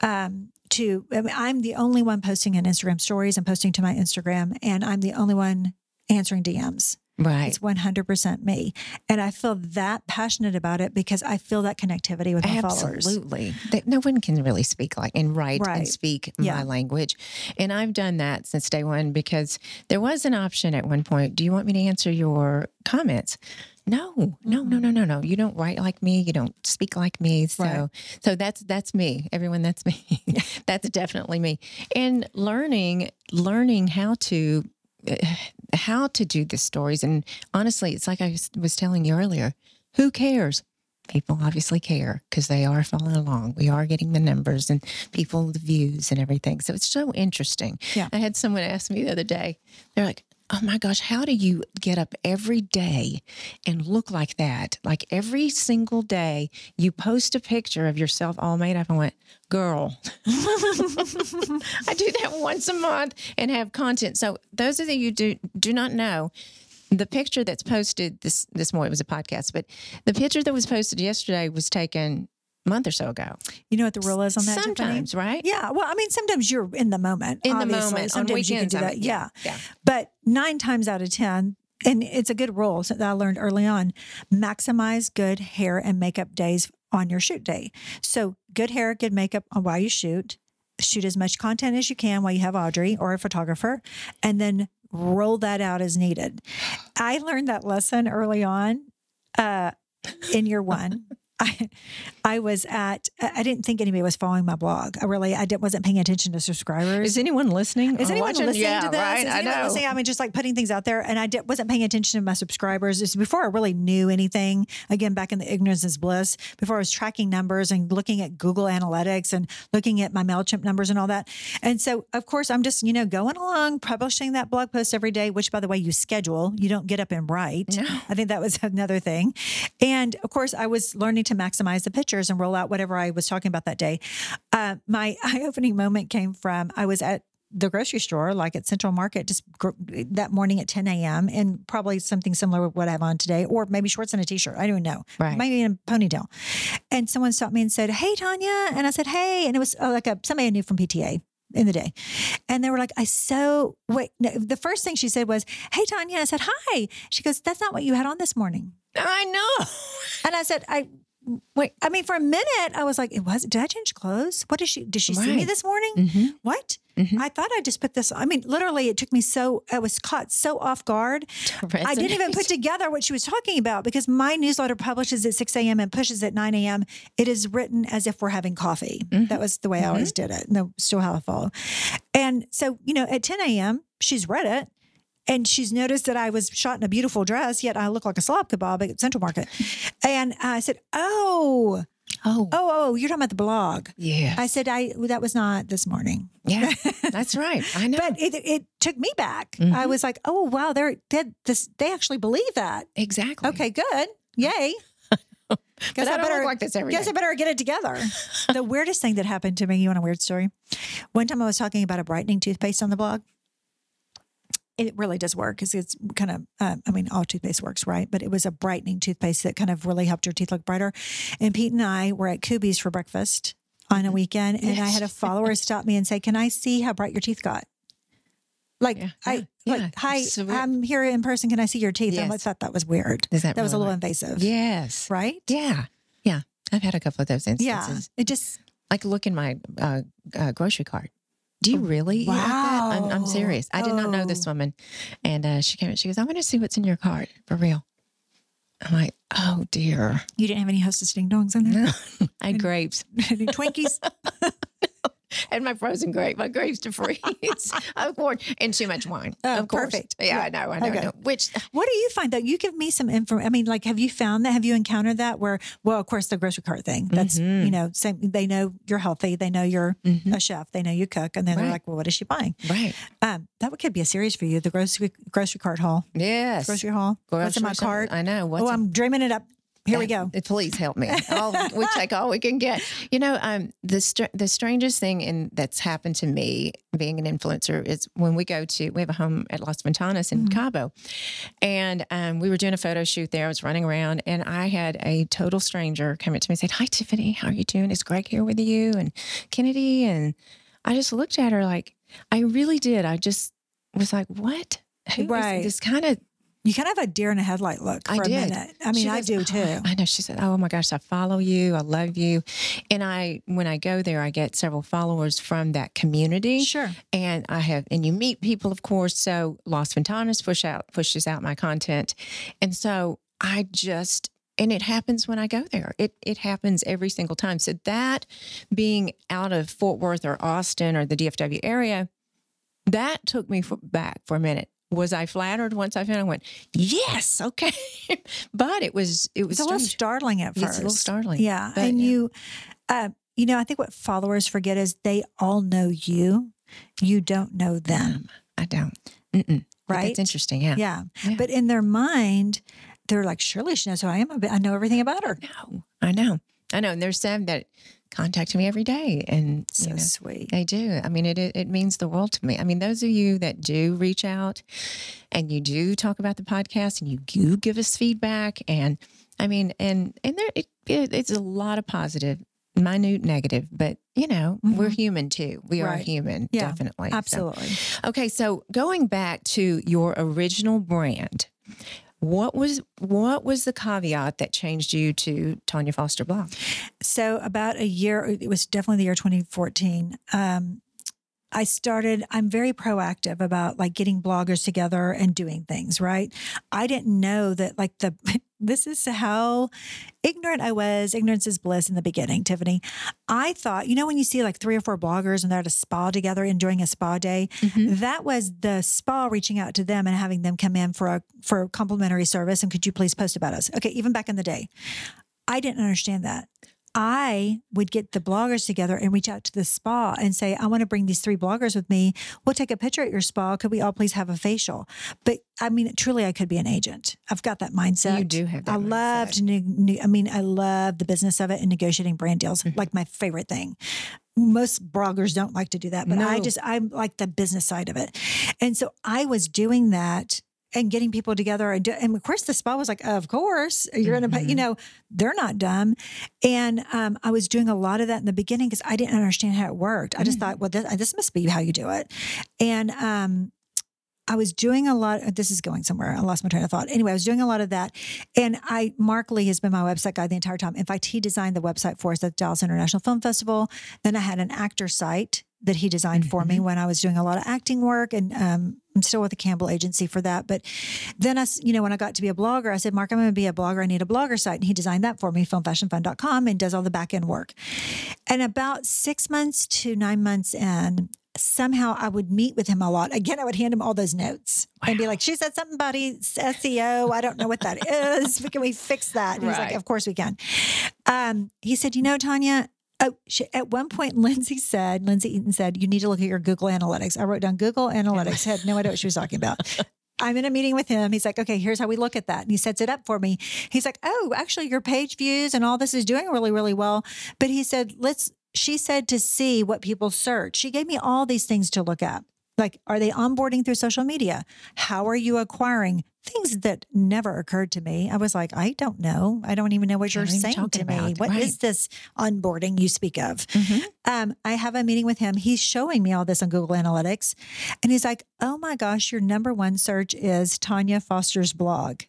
Um, to I mean, I'm the only one posting in Instagram stories and posting to my Instagram, and I'm the only one answering D Ms. Right. It's one hundred percent me. And I feel that passionate about it because I feel that connectivity with my Absolutely. Followers. Absolutely. No one can really speak like and write right. and speak yeah. my language. And I've done that since day one because there was an option at one point. Do you want me to answer your comments? No, no, no, no, no, no. You don't write like me. You don't speak like me. So, right. so that's, that's me, everyone. That's me. That's definitely me. And learning, learning how to, how to do the stories. And honestly, it's like I was telling you earlier, who cares? People obviously care because they are following along. We are getting the numbers and people, the views and everything. So it's so interesting. Yeah. I had someone ask me the other day, they're like, oh my gosh, how do you get up every day and look like that? Like every single day you post a picture of yourself all made up. I went, girl, I do that once a month and have content. So those of you who do, do not know, the picture that's posted this, this morning, it was a podcast, but the picture that was posted yesterday was taken month or so ago. You know what the rule is on that? Sometimes, Tiffany? Right? Yeah. Well, I mean, sometimes you're in the moment. In obviously. The moment. Sometimes on weekends, you can do that. I mean, yeah. yeah. But nine times out of ten, and it's a good rule that I learned early on, maximize good hair and makeup days on your shoot day. So good hair, good makeup while you shoot. Shoot as much content as you can while you have Audrey or a photographer, and then roll that out as needed. I learned that lesson early on uh, in year one. I, I was at, I didn't think anybody was following my blog. I really, I didn't, wasn't paying attention to subscribers. Is anyone listening? Is anyone watching? Listening yeah, to this? Right? Is anyone I know. Listening? I mean, just like putting things out there. And I did, wasn't paying attention to my subscribers. It's before I really knew anything. Again, back in the ignorance is bliss, before I was tracking numbers and looking at Google Analytics and looking at my MailChimp numbers and all that. And so, of course, I'm just, you know, going along, publishing that blog post every day, which, by the way, you schedule. You don't get up and write. No. I think that was another thing. And, of course, I was learning to to maximize the pictures and roll out whatever I was talking about that day. Uh, my eye-opening moment came from, I was at the grocery store, like at Central Market, just gr- that morning at ten a.m. and probably something similar to what I have on today, or maybe shorts and a t-shirt. I don't know. Right. Maybe in a ponytail. And someone stopped me and said, hey, Tanya. And I said, hey. And it was uh, like a, somebody I knew from P T A in the day. And they were like, I so, wait, no, the first thing she said was, hey, Tanya. I said, hi. She goes, that's not what you had on this morning. I know. And I said, I, Wait, I mean, for a minute, I was like, "It was. Did I change clothes? What did she? Did she right. see me this morning? Mm-hmm. What? Mm-hmm. I thought I just put this. I mean, literally, it took me so. I was caught so off guard. I didn't even put together what she was talking about because my newsletter publishes at six a.m. and pushes at nine a.m. It is written as if we're having coffee. Mm-hmm. That was the way mm-hmm. I always did it. No, still how I follow. And so, you know, at ten a.m., she's read it. And she's noticed that I was shot in a beautiful dress, yet I look like a slob kebab at Central Market. And I said, oh, oh, oh, oh you're talking about the blog. Yeah. I said, I that was not this morning. Yeah, that's right. I know. But it, it took me back. Mm-hmm. I was like, oh, wow, they're, they're, this, they actually believe that. Exactly. Okay, good. Yay. Guess I, I better, like this every guess day. I better get it together. The weirdest thing that happened to me, you want a weird story? One time I was talking about a brightening toothpaste on the blog. It really does work because it's kind of, uh, I mean, all toothpaste works, right? But it was a brightening toothpaste that kind of really helped your teeth look brighter. And Pete and I were at Kubi's for breakfast on a weekend. And yes. I had a follower stop me and say, can I see how bright your teeth got? Like, yeah. I, yeah. like, hi, so I'm here in person. Can I see your teeth? Yes. I thought that was weird. Is that that really was a little like, invasive. Yes. Right? Yeah. Yeah. I've had a couple of those instances. Yeah. It just. Like, look in my uh, uh, grocery cart. Do you really wow. eat like that? I'm, I'm serious. I did oh. not know this woman. And uh, she came in. She goes, I want to see what's in your cart for real. I'm like, oh, dear. You didn't have any Hostess Ding Dongs in there? No. I had grapes. Any Twinkies? And my frozen grape, my grapes to freeze, of course, and too much wine. Oh, of course. Perfect. Yeah, yeah, I know, I know, okay. I know. Which, what do you find though? You give me some info. I mean, like, have you found that? Have you encountered that? Where, well, of course, the grocery cart thing. That's mm-hmm. you know, same. They know you're healthy. They know you're mm-hmm. a chef. They know you cook, and then right. they're like, well, what is she buying? Right. Um, that could be a series for you. The grocery grocery cart haul. Yes. Grocery haul. Grocery What's in my cart? I know. What's oh, in- I'm dreaming it up. Here we go. Please help me. All, we take all we can get. You know, um, the str- the strangest thing in, that's happened to me being an influencer is when we go to, we have a home at Las Ventanas in mm-hmm. Cabo. And um, we were doing a photo shoot there. I was running around and I had a total stranger come up to me and said, hi, Tiffany, how are you doing? Is Greg here with you? And Kennedy. And I just looked at her like, I really did. I just was like, what? Who right. is this kind of. You kind of have a deer in a headlight look for I did. a minute. I mean, she I goes, do too. Oh, I know. She said, oh, my gosh, I follow you. I love you. And I, when I go there, I get several followers from that community. Sure. And I have, and you meet people, of course. So Las Ventanas push out, pushes out my content. And so I just, and it happens when I go there. It it happens every single time. So that being out of Fort Worth or Austin or the D F W area, that took me for, back for a minute. Was I flattered once I found? I went, yes, okay. But it was it was it's a little startling at first. It's a little startling, yeah. But, and yeah. you, uh, you know, I think what followers forget is they all know you. You don't know them. I don't. Mm-mm. Right? That's interesting. Yeah. yeah, yeah. But in their mind, they're like, surely she knows who I am. I know everything about her. No, I know, I know. And there's some that contact me every day, and so you know, sweet they do. I mean, it, it it means the world to me. I mean, those of you that do reach out, and you do talk about the podcast, and you do give us feedback, and I mean, and and there it, it, it's a lot of positive, minute negative, but you know, mm-hmm. we're human too. We right. are human, yeah, definitely, absolutely. So, okay, so going back to your original brand, What was what was the caveat that changed you to Tanya Foster Block? So about a year, it was definitely the year twenty fourteen. Um, I started, I'm very proactive about like getting bloggers together and doing things, right? I didn't know that like the, this is how ignorant I was. Ignorance is bliss in the beginning, Tiffany. I thought, you know, when you see like three or four bloggers and they're at a spa together enjoying a spa day, mm-hmm. that was the spa reaching out to them and having them come in for a, for a complimentary service. And could you please post about us? Okay. Even back in the day, I didn't understand that. I would get the bloggers together and reach out to the spa and say, I want to bring these three bloggers with me. We'll take a picture at your spa. Could we all please have a facial? But I mean, truly, I could be an agent. I've got that mindset. You do have that I mindset. Love to, ne- ne- I mean, I love the business of it and negotiating brand deals, mm-hmm. like my favorite thing. Most bloggers don't like to do that, but no. I just, I like the business side of it. And so I was doing that and getting people together. And, do, and of course, the spa was like, of course, you're mm-hmm. going to, you know, they're not dumb. And um, I was doing a lot of that in the beginning because I didn't understand how it worked. I just mm-hmm. thought, well, this, this must be how you do it. And um, I was doing a lot. This is going somewhere. I lost my train of thought. Anyway, I was doing a lot of that. And I, Mark Lee has been my website guy the entire time. In fact, he designed the website for us at Dallas International Film Festival. Then I had an actor site that he designed mm-hmm. for me when I was doing a lot of acting work. And um, I'm still with the Campbell agency for that. But then I, you know, when I got to be a blogger, I said, Mark, I'm going to be a blogger. I need a blogger site. And he designed that for me, film fashion fun dot com, and does all the back end work. And about six months to nine months in, somehow I would meet with him a lot. Again, I would hand him all those notes wow. and be like, she said something about S E O. I don't know what that is. Can we fix that? And right. he's like, of course we can. Um, he said, you know, Tanya, Oh, she, at one point, Lindsay said, Lindsay Eaton said, you need to look at your Google Analytics. I wrote down Google Analytics. Had no idea what she was talking about. I'm in a meeting with him. He's like, okay, here's how we look at that. And he sets it up for me. He's like, oh, actually your page views and all this is doing really, really well. But he said, let's, she said to see what people search. She gave me all these things to look at. Like, are they onboarding through social media? How are you acquiring things that never occurred to me? I was like, I don't know. I don't even know what you're saying to me. What is this onboarding you speak of? Mm-hmm. Um, I have a meeting with him. He's showing me all this on Google Analytics. And he's like, oh my gosh, your number one search is Tanya Foster's blog.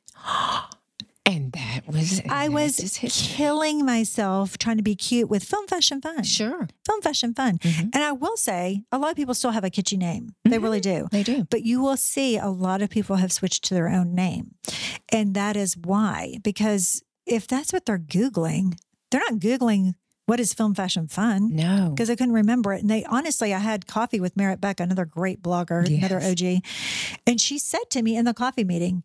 And that was, I was killing myself trying to be cute with Film Fashion Fun. Sure. Film Fashion Fun. Mm-hmm. And I will say, a lot of people still have a kitschy name. They mm-hmm. really do. They do. But you will see a lot of people have switched to their own name. And that is why, because if that's what they're Googling, they're not Googling what is Film Fashion Fun. No. Because I couldn't remember it. And they, honestly, I had coffee with Merritt Beck, another great blogger, yes. another O G. And she said to me in the coffee meeting,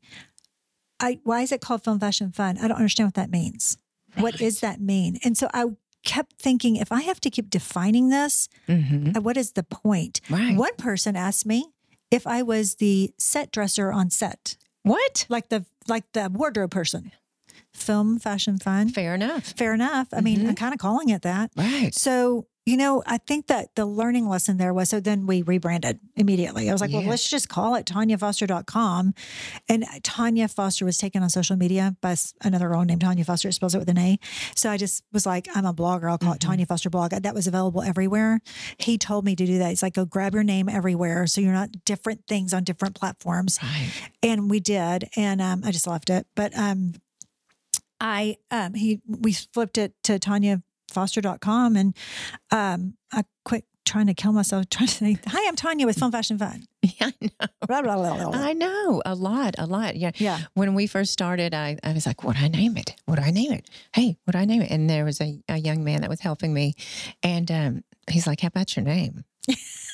I, why is it called Film Fashion Fun? I don't understand what that means. Right. What does that mean? And so I kept thinking, if I have to keep defining this, mm-hmm. what is the point? Right. One person asked me if I was the set dresser on set. What? Like the like the wardrobe person. Film Fashion Fun. Fair enough. Fair enough. I mm-hmm. mean, I'm kind of calling it that. Right. So, you know, I think that the learning lesson there was, so then we rebranded immediately. I was like, yes. well, let's just call it Tanya Foster dot com. And Tanya Foster was taken on social media by another girl named Tanya Foster. It spells it with an A. So I just was like, I'm a blogger. I'll call mm-hmm. it Tanya Foster Blog. That was available everywhere. He told me to do that. He's like, go grab your name everywhere so you're not different things on different platforms. Right. And we did. And um, I just left it. But um, I um, he we flipped it to Tanya Foster dot com. And um, I quit trying to kill myself, trying to think, hi, I'm Tanya with Film Fashion Fun. Yeah, I know. Blah, blah, blah, blah, blah. I know. A lot, a lot. Yeah. yeah. When we first started, I, I was like, what do I name it? What do I name it? Hey, what do I name it? And there was a, a young man that was helping me. And um, he's like, how about your name?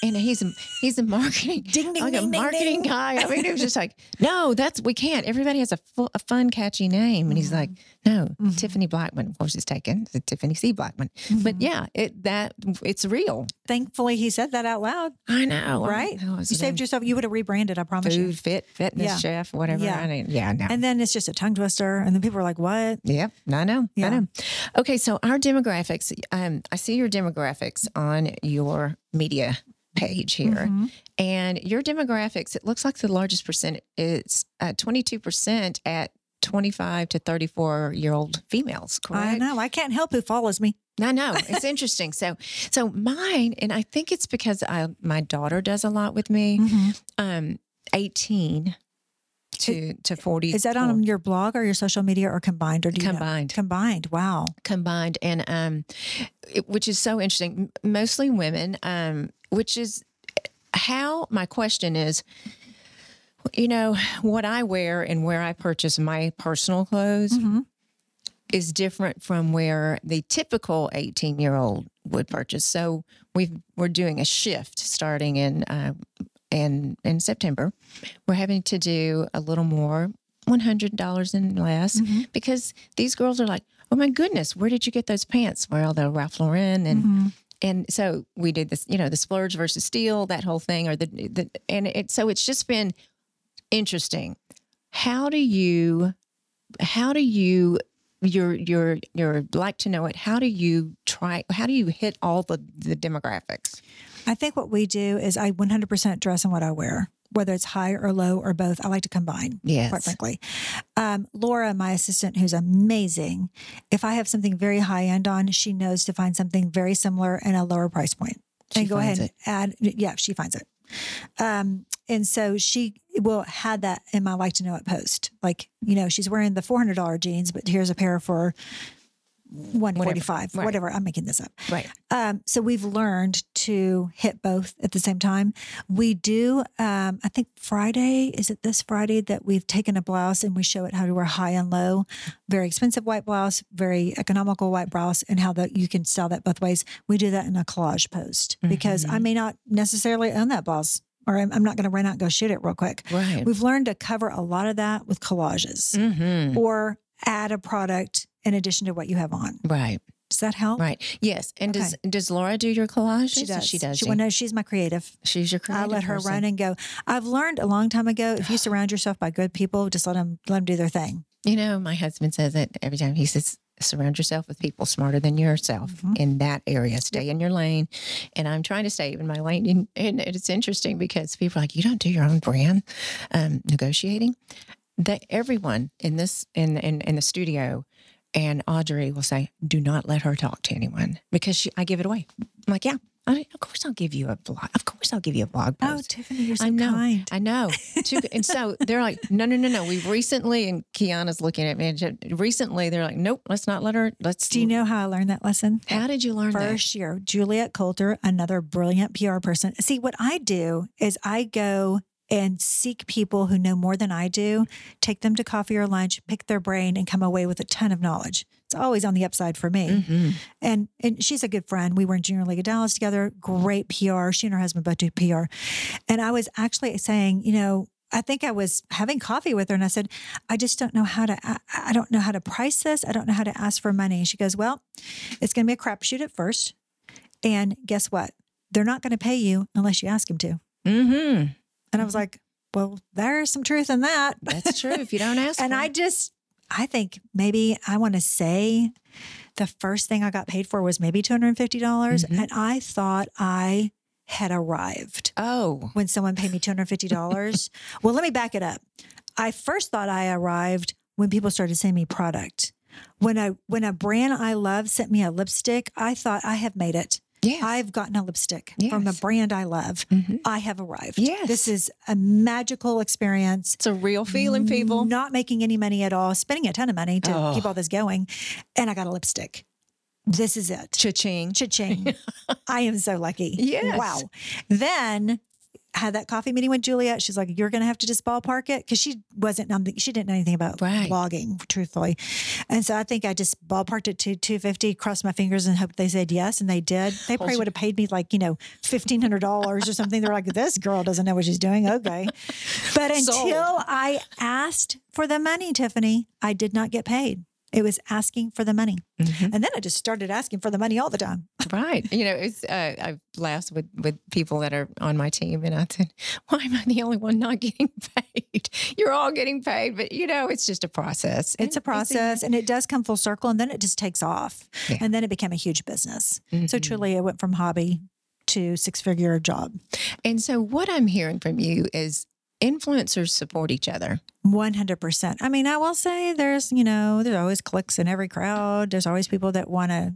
And he's a, he's a marketing ding, ding, like ding, a marketing ding, guy. I mean, he was just like, no, that's we can't. Everybody has a, full, a fun, catchy name, and he's like, no, mm-hmm. Tiffany Blackman. Of course, it's taken the Tiffany C. Blackman. Mm-hmm. But yeah, it that it's real. Thankfully, he said that out loud. I know, right? I know, you saved yourself. You would have rebranded. I promise. Food, you. Food, fit, fitness yeah. chef, whatever. Yeah, I mean, yeah. No. And then it's just a tongue twister, and then people are like, what? Yep, I know. Yeah. I know. Okay, so our demographics. Um, I see your demographics on your media page here. Mm-hmm. And your demographics, it looks like the largest percent is uh, twenty-two percent at twenty-five to thirty-four year old females, correct? I know. I can't help who follows me. I know. It's interesting. So, so mine, and I think it's because I, my daughter does a lot with me, mm-hmm. um, eighteen to to forty. Is that on your blog or your social media or combined or do you combined know? Combined? Wow, combined, and um, it, which is so interesting. Mostly women, um, which is how my question is. You know what I wear and where I purchase my personal clothes mm-hmm. is different from where the typical eighteen year old would purchase. So we've we're doing a shift starting in. Uh, And in September, we're having to do a little more, one hundred dollars and less, mm-hmm. because these girls are like, oh, my goodness, where did you get those pants? Well, they're Ralph Lauren. And mm-hmm. and so we did this, you know, the splurge versus steal, that whole thing. or the, the And it, so it's just been interesting. How do you, how do you, your, your, your like to know it, how do you try, how do you hit all the, the demographics? I think what we do is I one hundred percent dress in what I wear, whether it's high or low or both. I like to combine, yes. quite frankly. Um, Laura, my assistant, who's amazing, if I have something very high-end on, she knows to find something very similar and a lower price point. She and go ahead and it. add. Yeah, she finds it. Um, and so she will have that in my Like to Know It post. Like, you know, she's wearing the four hundred dollars jeans, but here's a pair for one forty-five, whatever. Right. whatever. I'm making this up. Right. Um, so we've learned to hit both at the same time. We do, um, I think Friday, is it this Friday that we've taken a blouse and we show it how to wear high and low, very expensive white blouse, very economical white blouse, and how that you can sell that both ways. We do that in a collage post mm-hmm. because I may not necessarily own that blouse. Or I'm, I'm not going to run out and go shoot it real quick. Right. We've learned to cover a lot of that with collages mm-hmm. or add a product in addition to what you have on. Right. Does that help? Right. Yes. And okay. does does Laura do your collages? She does. She does. She, well, no, she's my creative. She's your creative I let her person. Run and go. I've learned a long time ago, if you surround yourself by good people, just let them, let them do their thing. You know, my husband says it every time. He says, surround yourself with people smarter than yourself mm-hmm. in that area. Stay in your lane. And I'm trying to stay in my lane. And it's interesting because people are like, you don't do your own brand um, negotiating. That everyone in this in, in in the studio and Audrey will say, do not let her talk to anyone because she, I give it away. I'm like, yeah. I, of course, I'll give you a blog. Of course, I'll give you a blog post. Oh, Tiffany, you're so I know, kind. I know. And so they're like, no, no, no, no. We recently, and Kiana's looking at me. Recently, they're like, nope, let's not let her. Let's. Do you know how I learned that lesson? How did you learn First that? First year, Juliet Coulter, another brilliant P R person. See, what I do is I go and seek people who know more than I do, take them to coffee or lunch, pick their brain, and come away with a ton of knowledge. It's always on the upside for me. Mm-hmm. And and she's a good friend. We were in Junior League of Dallas together. Great P R. She and her husband both do P R. And I was actually saying, you know, I think I was having coffee with her and I said, I just don't know how to, I, I don't know how to price this. I don't know how to ask for money. And she goes, well, it's going to be a crapshoot at first. And guess what? They're not going to pay you unless you ask them to. Mm-hmm. And I was like, well, there's some truth in that. That's true. If you don't ask and for I it. just, I think maybe I want to say the first thing I got paid for was maybe two hundred fifty dollars. Mm-hmm. And I thought I had arrived. Oh. When someone paid me two hundred fifty dollars. Well, let me back it up. I first thought I arrived when people started sending me product. When I, when a brand I love sent me a lipstick, I thought I have made it. Yes. I've gotten a lipstick yes. from a brand I love. Mm-hmm. I have arrived. Yes. This is a magical experience. It's a real feeling, people. Not making any money at all, spending a ton of money to oh. keep all this going. And I got a lipstick. This is it. Cha-ching. Cha-ching. I am so lucky. Yes. Wow. Then had that coffee meeting with Juliet. She's like, you're going to have to just ballpark it. Cause she wasn't, she didn't know anything about right. blogging truthfully. And so I think I just ballparked it to two hundred fifty, crossed my fingers and hoped they said yes. And they did. They probably would have paid me like, you know, fifteen hundred dollars or something. They're like, this girl doesn't know what she's doing. Okay. But until Sold. I asked for the money, Tiffany, I did not get paid. It was asking for the money. Mm-hmm. And then I just started asking for the money all the time. Right. You know, it's, uh, I laugh with, with people that are on my team and I said, why am I the only one not getting paid? You're all getting paid, but you know, it's just a process. It's a process and it does come full circle and then it just takes off. Yeah. And then it became a huge business. Mm-hmm. So truly it went from hobby to six-figure job. And so what I'm hearing from you is influencers support each other. one hundred percent. I mean, I will say there's, you know, there's always cliques in every crowd. There's always people that want to,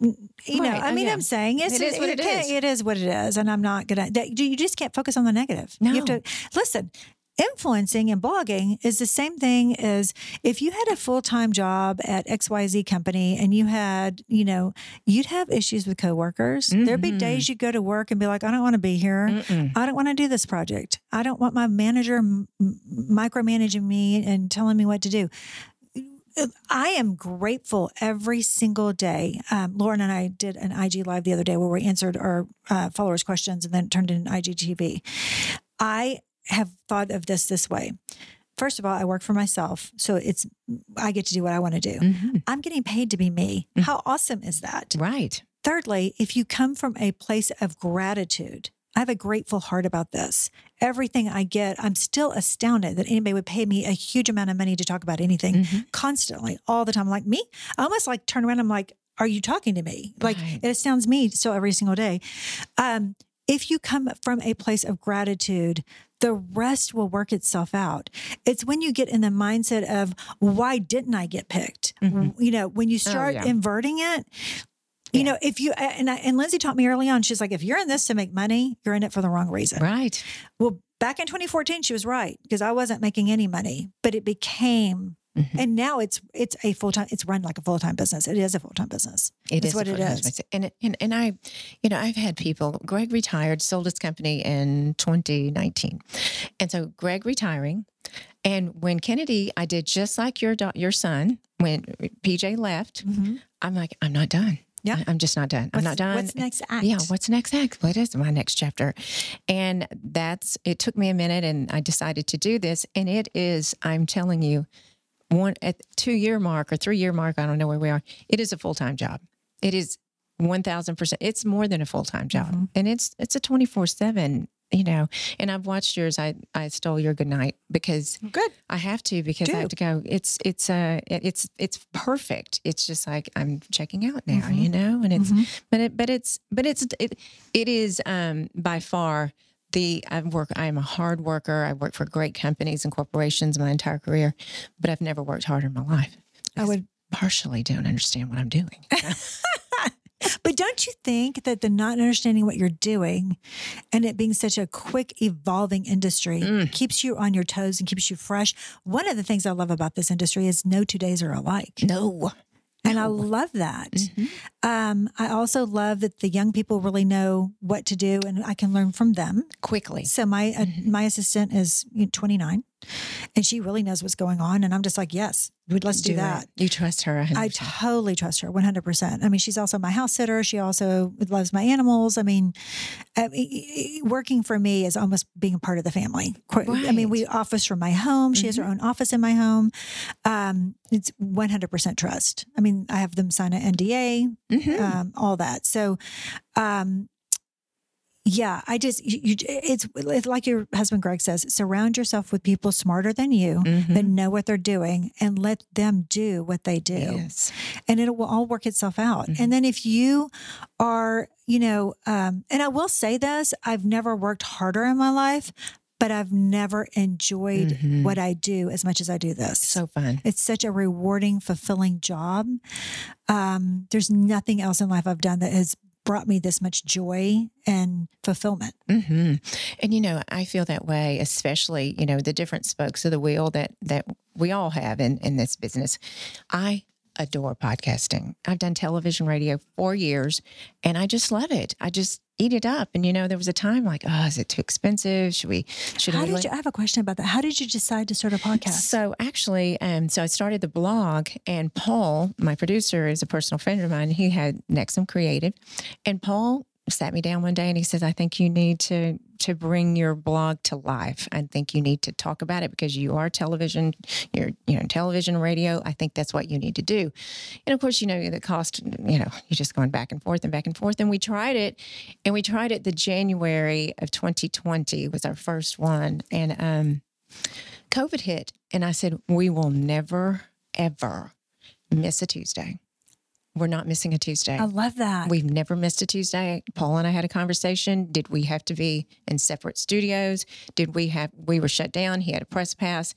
you right. know, I oh, mean, yeah. I'm saying it's, it is it, what it, it is. It is what it is. And I'm not going to, you just can't focus on the negative. No. You have to, listen, influencing and blogging is the same thing as if you had a full-time job at X Y Z company and you had, you know, you'd have issues with coworkers. Mm-hmm. There'd be days you go to work and be like, I don't want to be here. Mm-mm. I don't want to do this project. I don't want my manager m- micromanaging me and telling me what to do. I am grateful every single day. Um, Lauren and I did an I G Live the other day where we answered our uh, followers' questions and then turned it into I G T V. I have thought of this this way. First of all, I work for myself. So it's, I get to do what I want to do. Mm-hmm. I'm getting paid to be me. Mm-hmm. How awesome is that? Right. Thirdly, if you come from a place of gratitude, I have a grateful heart about this. Everything I get, I'm still astounded that anybody would pay me a huge amount of money to talk about anything mm-hmm. constantly, all the time. Like me, I almost like turn around. I'm like, are you talking to me? Like right. it astounds me so every single day. Um, If you come from a place of gratitude, the rest will work itself out. It's when you get in the mindset of, why didn't I get picked? Mm-hmm. You know, when you start oh, yeah. inverting it, you yeah. know, if you, and, I, and Lindsay taught me early on, she's like, if you're in this to make money, you're in it for the wrong reason. Right. Well, back in twenty fourteen, she was right because I wasn't making any money, but it became Mm-hmm. And now it's it's a full-time, it's run like a full-time business. It is a full-time business. It is what it is. And, and and I, you know, I've had people, Greg retired, sold his company in twenty nineteen. And so Greg retiring. And when Kennedy, I did just like your your son, when P J left, mm-hmm. I'm like, I'm not done. Yeah. I'm just not done. I'm what's, not done. What's next act? Yeah. What's next act? What is my next chapter? And that's, it took me a minute and I decided to do this. And it is, I'm telling you, one at two year mark or three year mark, I don't know where we are. It is a full-time job. It is one thousand percent. It's more than a full-time job. Mm-hmm. And it's, it's a twenty-four seven you know, and I've watched yours. I, I stole your goodnight because good. I have to, because Do. I have to go. It's, it's, uh, it's, it's perfect. It's just like, I'm checking out now, mm-hmm. you know, and it's, mm-hmm. but it, but it's, but it's, it, it is, um, by far the, I work, I am a hard worker. I work for great companies and corporations my entire career, but I've never worked harder in my life. I would partially don't understand what I'm doing. But don't you think that the not understanding what you're doing and it being such a quick evolving industry mm. keeps you on your toes and keeps you fresh? One of the things I love about this industry is no two days are alike. No. And no. I love that. Mm-hmm. Um, I also love that the young people really know what to do and I can learn from them. Quickly. So my mm-hmm. uh, my assistant is twenty-nine and she really knows what's going on. And I'm just like, yes, let's do, do that. It. You trust her. one hundred percent. I totally trust her one hundred percent. I mean, she's also my house sitter. She also loves my animals. I mean, uh, working for me is almost being a part of the family. Right. I mean, we office from my home. She mm-hmm. has her own office in my home. Um, it's one hundred percent trust. I mean, I have them sign an N D A, mm-hmm. um, all that. So, um, yeah, I just, you, you, it's, it's like your husband, Greg, says, surround yourself with people smarter than you mm-hmm. that know what they're doing and let them do what they do. Yes. And it will all work itself out. Mm-hmm. And then if you are, you know, um, and I will say this, I've never worked harder in my life, but I've never enjoyed mm-hmm. what I do as much as I do this. So fun. It's such a rewarding, fulfilling job. Um, there's nothing else in life I've done that has brought me this much joy and fulfillment. Mm-hmm. And, you know, I feel that way, especially, you know, the different spokes of the wheel that, that we all have in, in this business. I adore podcasting. I've done television, radio for years, and I just love it. I just eat it up. And, you know, there was a time like, oh, is it too expensive? Should we, should How we did like- you, I have a question about that. How did you decide to start a podcast? So actually, um, so I started the blog, and Paul, my producer, is a personal friend of mine. He had Nexum Creative, and Paul sat me down one day and he says, I think you need to, to bring your blog to life. I think you need to talk about it because you are television, you're, you know, television, radio. I think that's what you need to do. And of course, you know, the cost, you know, you're just going back and forth and back and forth. And we tried it and we tried it the January of twenty twenty was our first one. And, um, COVID hit. And I said, we will never, ever miss a Tuesday. We're not missing a Tuesday. I love that. We've never missed a Tuesday. Paul and I had a conversation. Did we have to be in separate studios? Did we have, we were shut down. He had a press pass.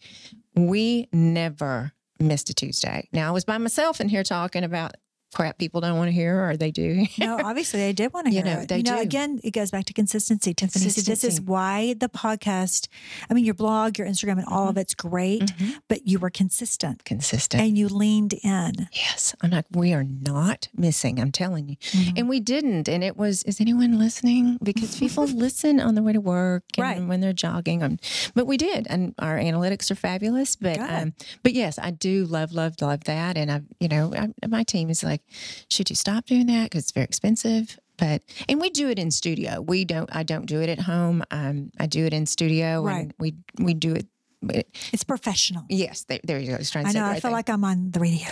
We never missed a Tuesday. Now I was by myself in here talking about crap people don't want to hear, or they do. No, obviously they did want to hear. You know, they you know, do. Again, it goes back to consistency, Tiffany. Consistency. So this is why the podcast, I mean, your blog, your Instagram, and all mm-hmm. of it's great, mm-hmm. but you were consistent. Consistent. And you leaned in. Yes. I'm like, we are not missing. I'm telling you. Mm-hmm. And we didn't. And it was, is anyone listening? Because people listen on their way to work and right. when they're jogging. Um, but we did. And our analytics are fabulous. But, um, but yes, I do love, love, love that. And I, you know, I, my team is like, should you stop doing that? Because it's very expensive. But, and we do it in studio. We don't, I don't do it at home. Um, I do it in studio. Right. And we, we do it. It it's professional. Yes. There, there you go. I, was trying to I know. Right I feel there. Like I'm on the radio.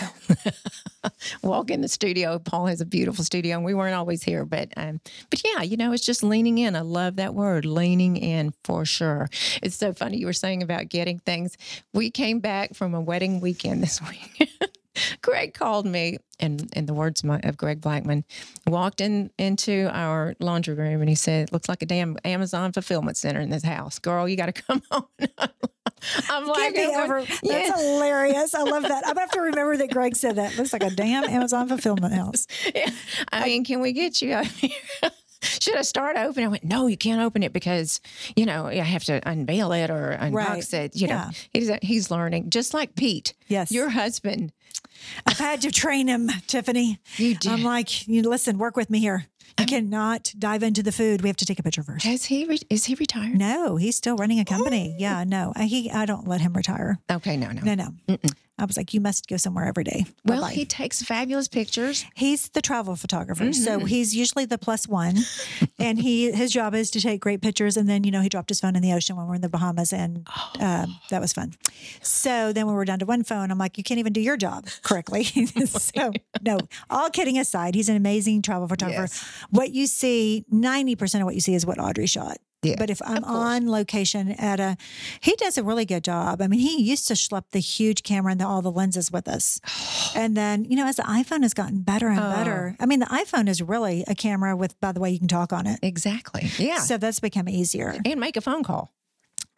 Walk in the studio. Paul has a beautiful studio and we weren't always here, but, um, but yeah, you know, it's just leaning in. I love that word, leaning in, for sure. It's so funny. You were saying about getting things. We came back from a wedding weekend this week. Greg called me, and in the words of Greg Blackman, walked in into our laundry room, and he said, "Looks like a damn Amazon fulfillment center in this house, girl. You got to come on." I'm like, Get me over. That's yes. hilarious. I love that. I'm gonna have to remember that Greg said that. Looks like a damn Amazon fulfillment house. Yeah. I mean, can we get you out here? Should I start open? I went, no, you can't open it because, you know, I have to unveil it or unbox right. it. You yeah. know, he's, he's learning just like Pete. Yes. Your husband. I've had to train him, Tiffany. You did. I'm like, you listen, work with me here. You I'm, cannot dive into the food. We have to take a picture first. Has he? Re- is he retired? No, he's still running a company. Ooh. Yeah, no, he. I don't let him retire. Okay, no, no, no, no. Mm-mm. I was like, you must go somewhere every day. Well, Bye-bye. He takes fabulous pictures. He's the travel photographer, mm-hmm. so he's usually the plus one, and he his job is to take great pictures. And then you know he dropped his phone in the ocean when we were in the Bahamas, and oh. uh, that was fun. So then when we were down to one phone, I'm like, you can't even do your job correctly. So no, all kidding aside, he's an amazing travel photographer. Yes. What you see, ninety percent of what you see is what Audrey shot. Yeah, but if I'm on location at a, he does a really good job. I mean, he used to schlep the huge camera and the, all the lenses with us. And then, you know, as the iPhone has gotten better and oh. better, I mean, the iPhone is really a camera with, by the way, you can talk on it. Exactly. Yeah. So that's become easier. And make a phone call.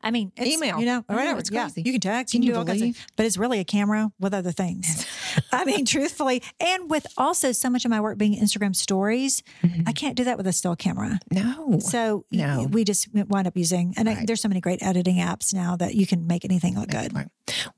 I mean, it's, email, you know, or whatever. It's crazy. Yeah. You can text, can you, you do all kinds of things, but it's really a camera with other things. I mean, truthfully, and with also so much of my work being Instagram stories, mm-hmm. I can't do that with a still camera. No. So no. we just wind up using, and right. I, there's so many great editing apps now that you can make anything look good. Right.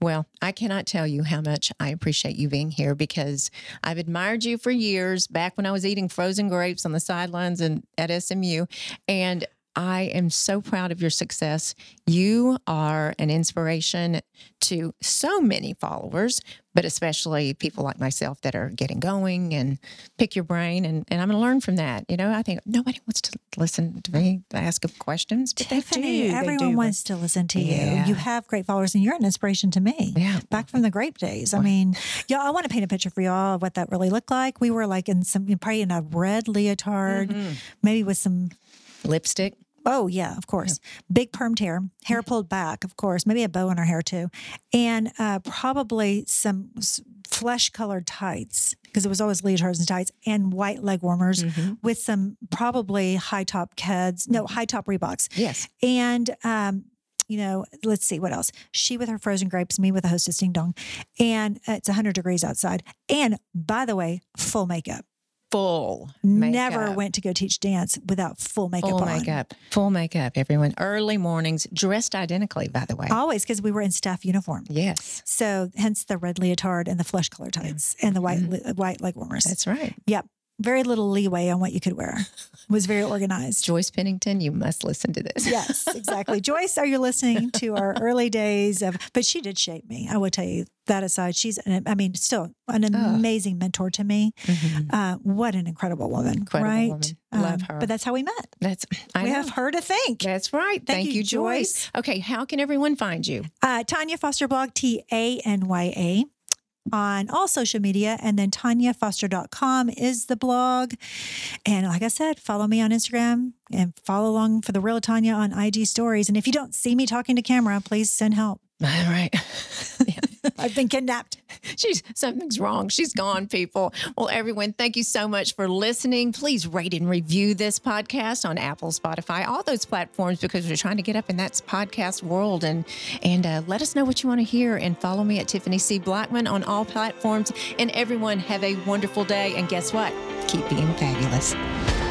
Well, I cannot tell you how much I appreciate you being here, because I've admired you for years, back when I was eating frozen grapes on the sidelines and at S M U, and I am so proud of your success. You are an inspiration to so many followers, but especially people like myself that are getting going, and pick your brain. And, and I'm going to learn from that. You know, I think nobody wants to listen to me, ask them questions, but Tiffany, they do. Everyone they do. wants to listen to you. Yeah. You have great followers, and you're an inspiration to me. Yeah. Back from the grape days. Wow. I mean, y'all, I want to paint a picture for y'all of what that really looked like. We were like in some, probably in a red leotard, mm-hmm. maybe with some lipstick. Oh, yeah, of course. Yeah. Big permed hair, hair pulled back, of course, maybe a bow in our hair too. And uh, probably some flesh colored tights, because it was always leotards and tights, and white leg warmers, mm-hmm. with some probably high top Keds, no, high top Reeboks. Yes. And, um, you know, let's see what else. She with her frozen grapes, me with a Hostess Ding Dong. And uh, it's one hundred degrees outside. And by the way, full makeup. Full makeup. Never went to go teach dance without full makeup full on. Full makeup. Full makeup, everyone. Early mornings, dressed identically, by the way. Always, because we were in staff uniform. Yes. So, hence the red leotard and the flesh color tights, yeah. and the white mm-hmm. le- white leg warmers. That's right. Yep. Very little leeway on what you could wear. It was very organized. Joyce Pennington, you must listen to this. Yes, exactly. Joyce, are you listening to our early days of, but she did shape me. I will tell you that aside. She's, an, I mean, still an amazing oh. mentor to me. Mm-hmm. Uh, what an incredible woman, incredible right? Woman. Um, Love her. But that's how we met. That's I We know. have her to thank. That's right. Thank, thank you, you Joyce. Joyce. Okay, how can everyone find you? Uh, Tanya Foster blog, T A N Y A. On all social media, and then tanya foster dot com is the blog. And like I said, follow me on Instagram and follow along for the real Tanya on I G stories. And if you don't see me talking to camera, please send help. All right. Yeah. I've been kidnapped. She's something's wrong. She's gone, people. Well, everyone, thank you so much for listening. Please rate and review this podcast on Apple, Spotify, all those platforms, because we're trying to get up in that podcast world. And and uh, let us know what you want to hear. And follow me at Tiffany C. Blackman on all platforms. And everyone, have a wonderful day. And guess what? Keep being fabulous.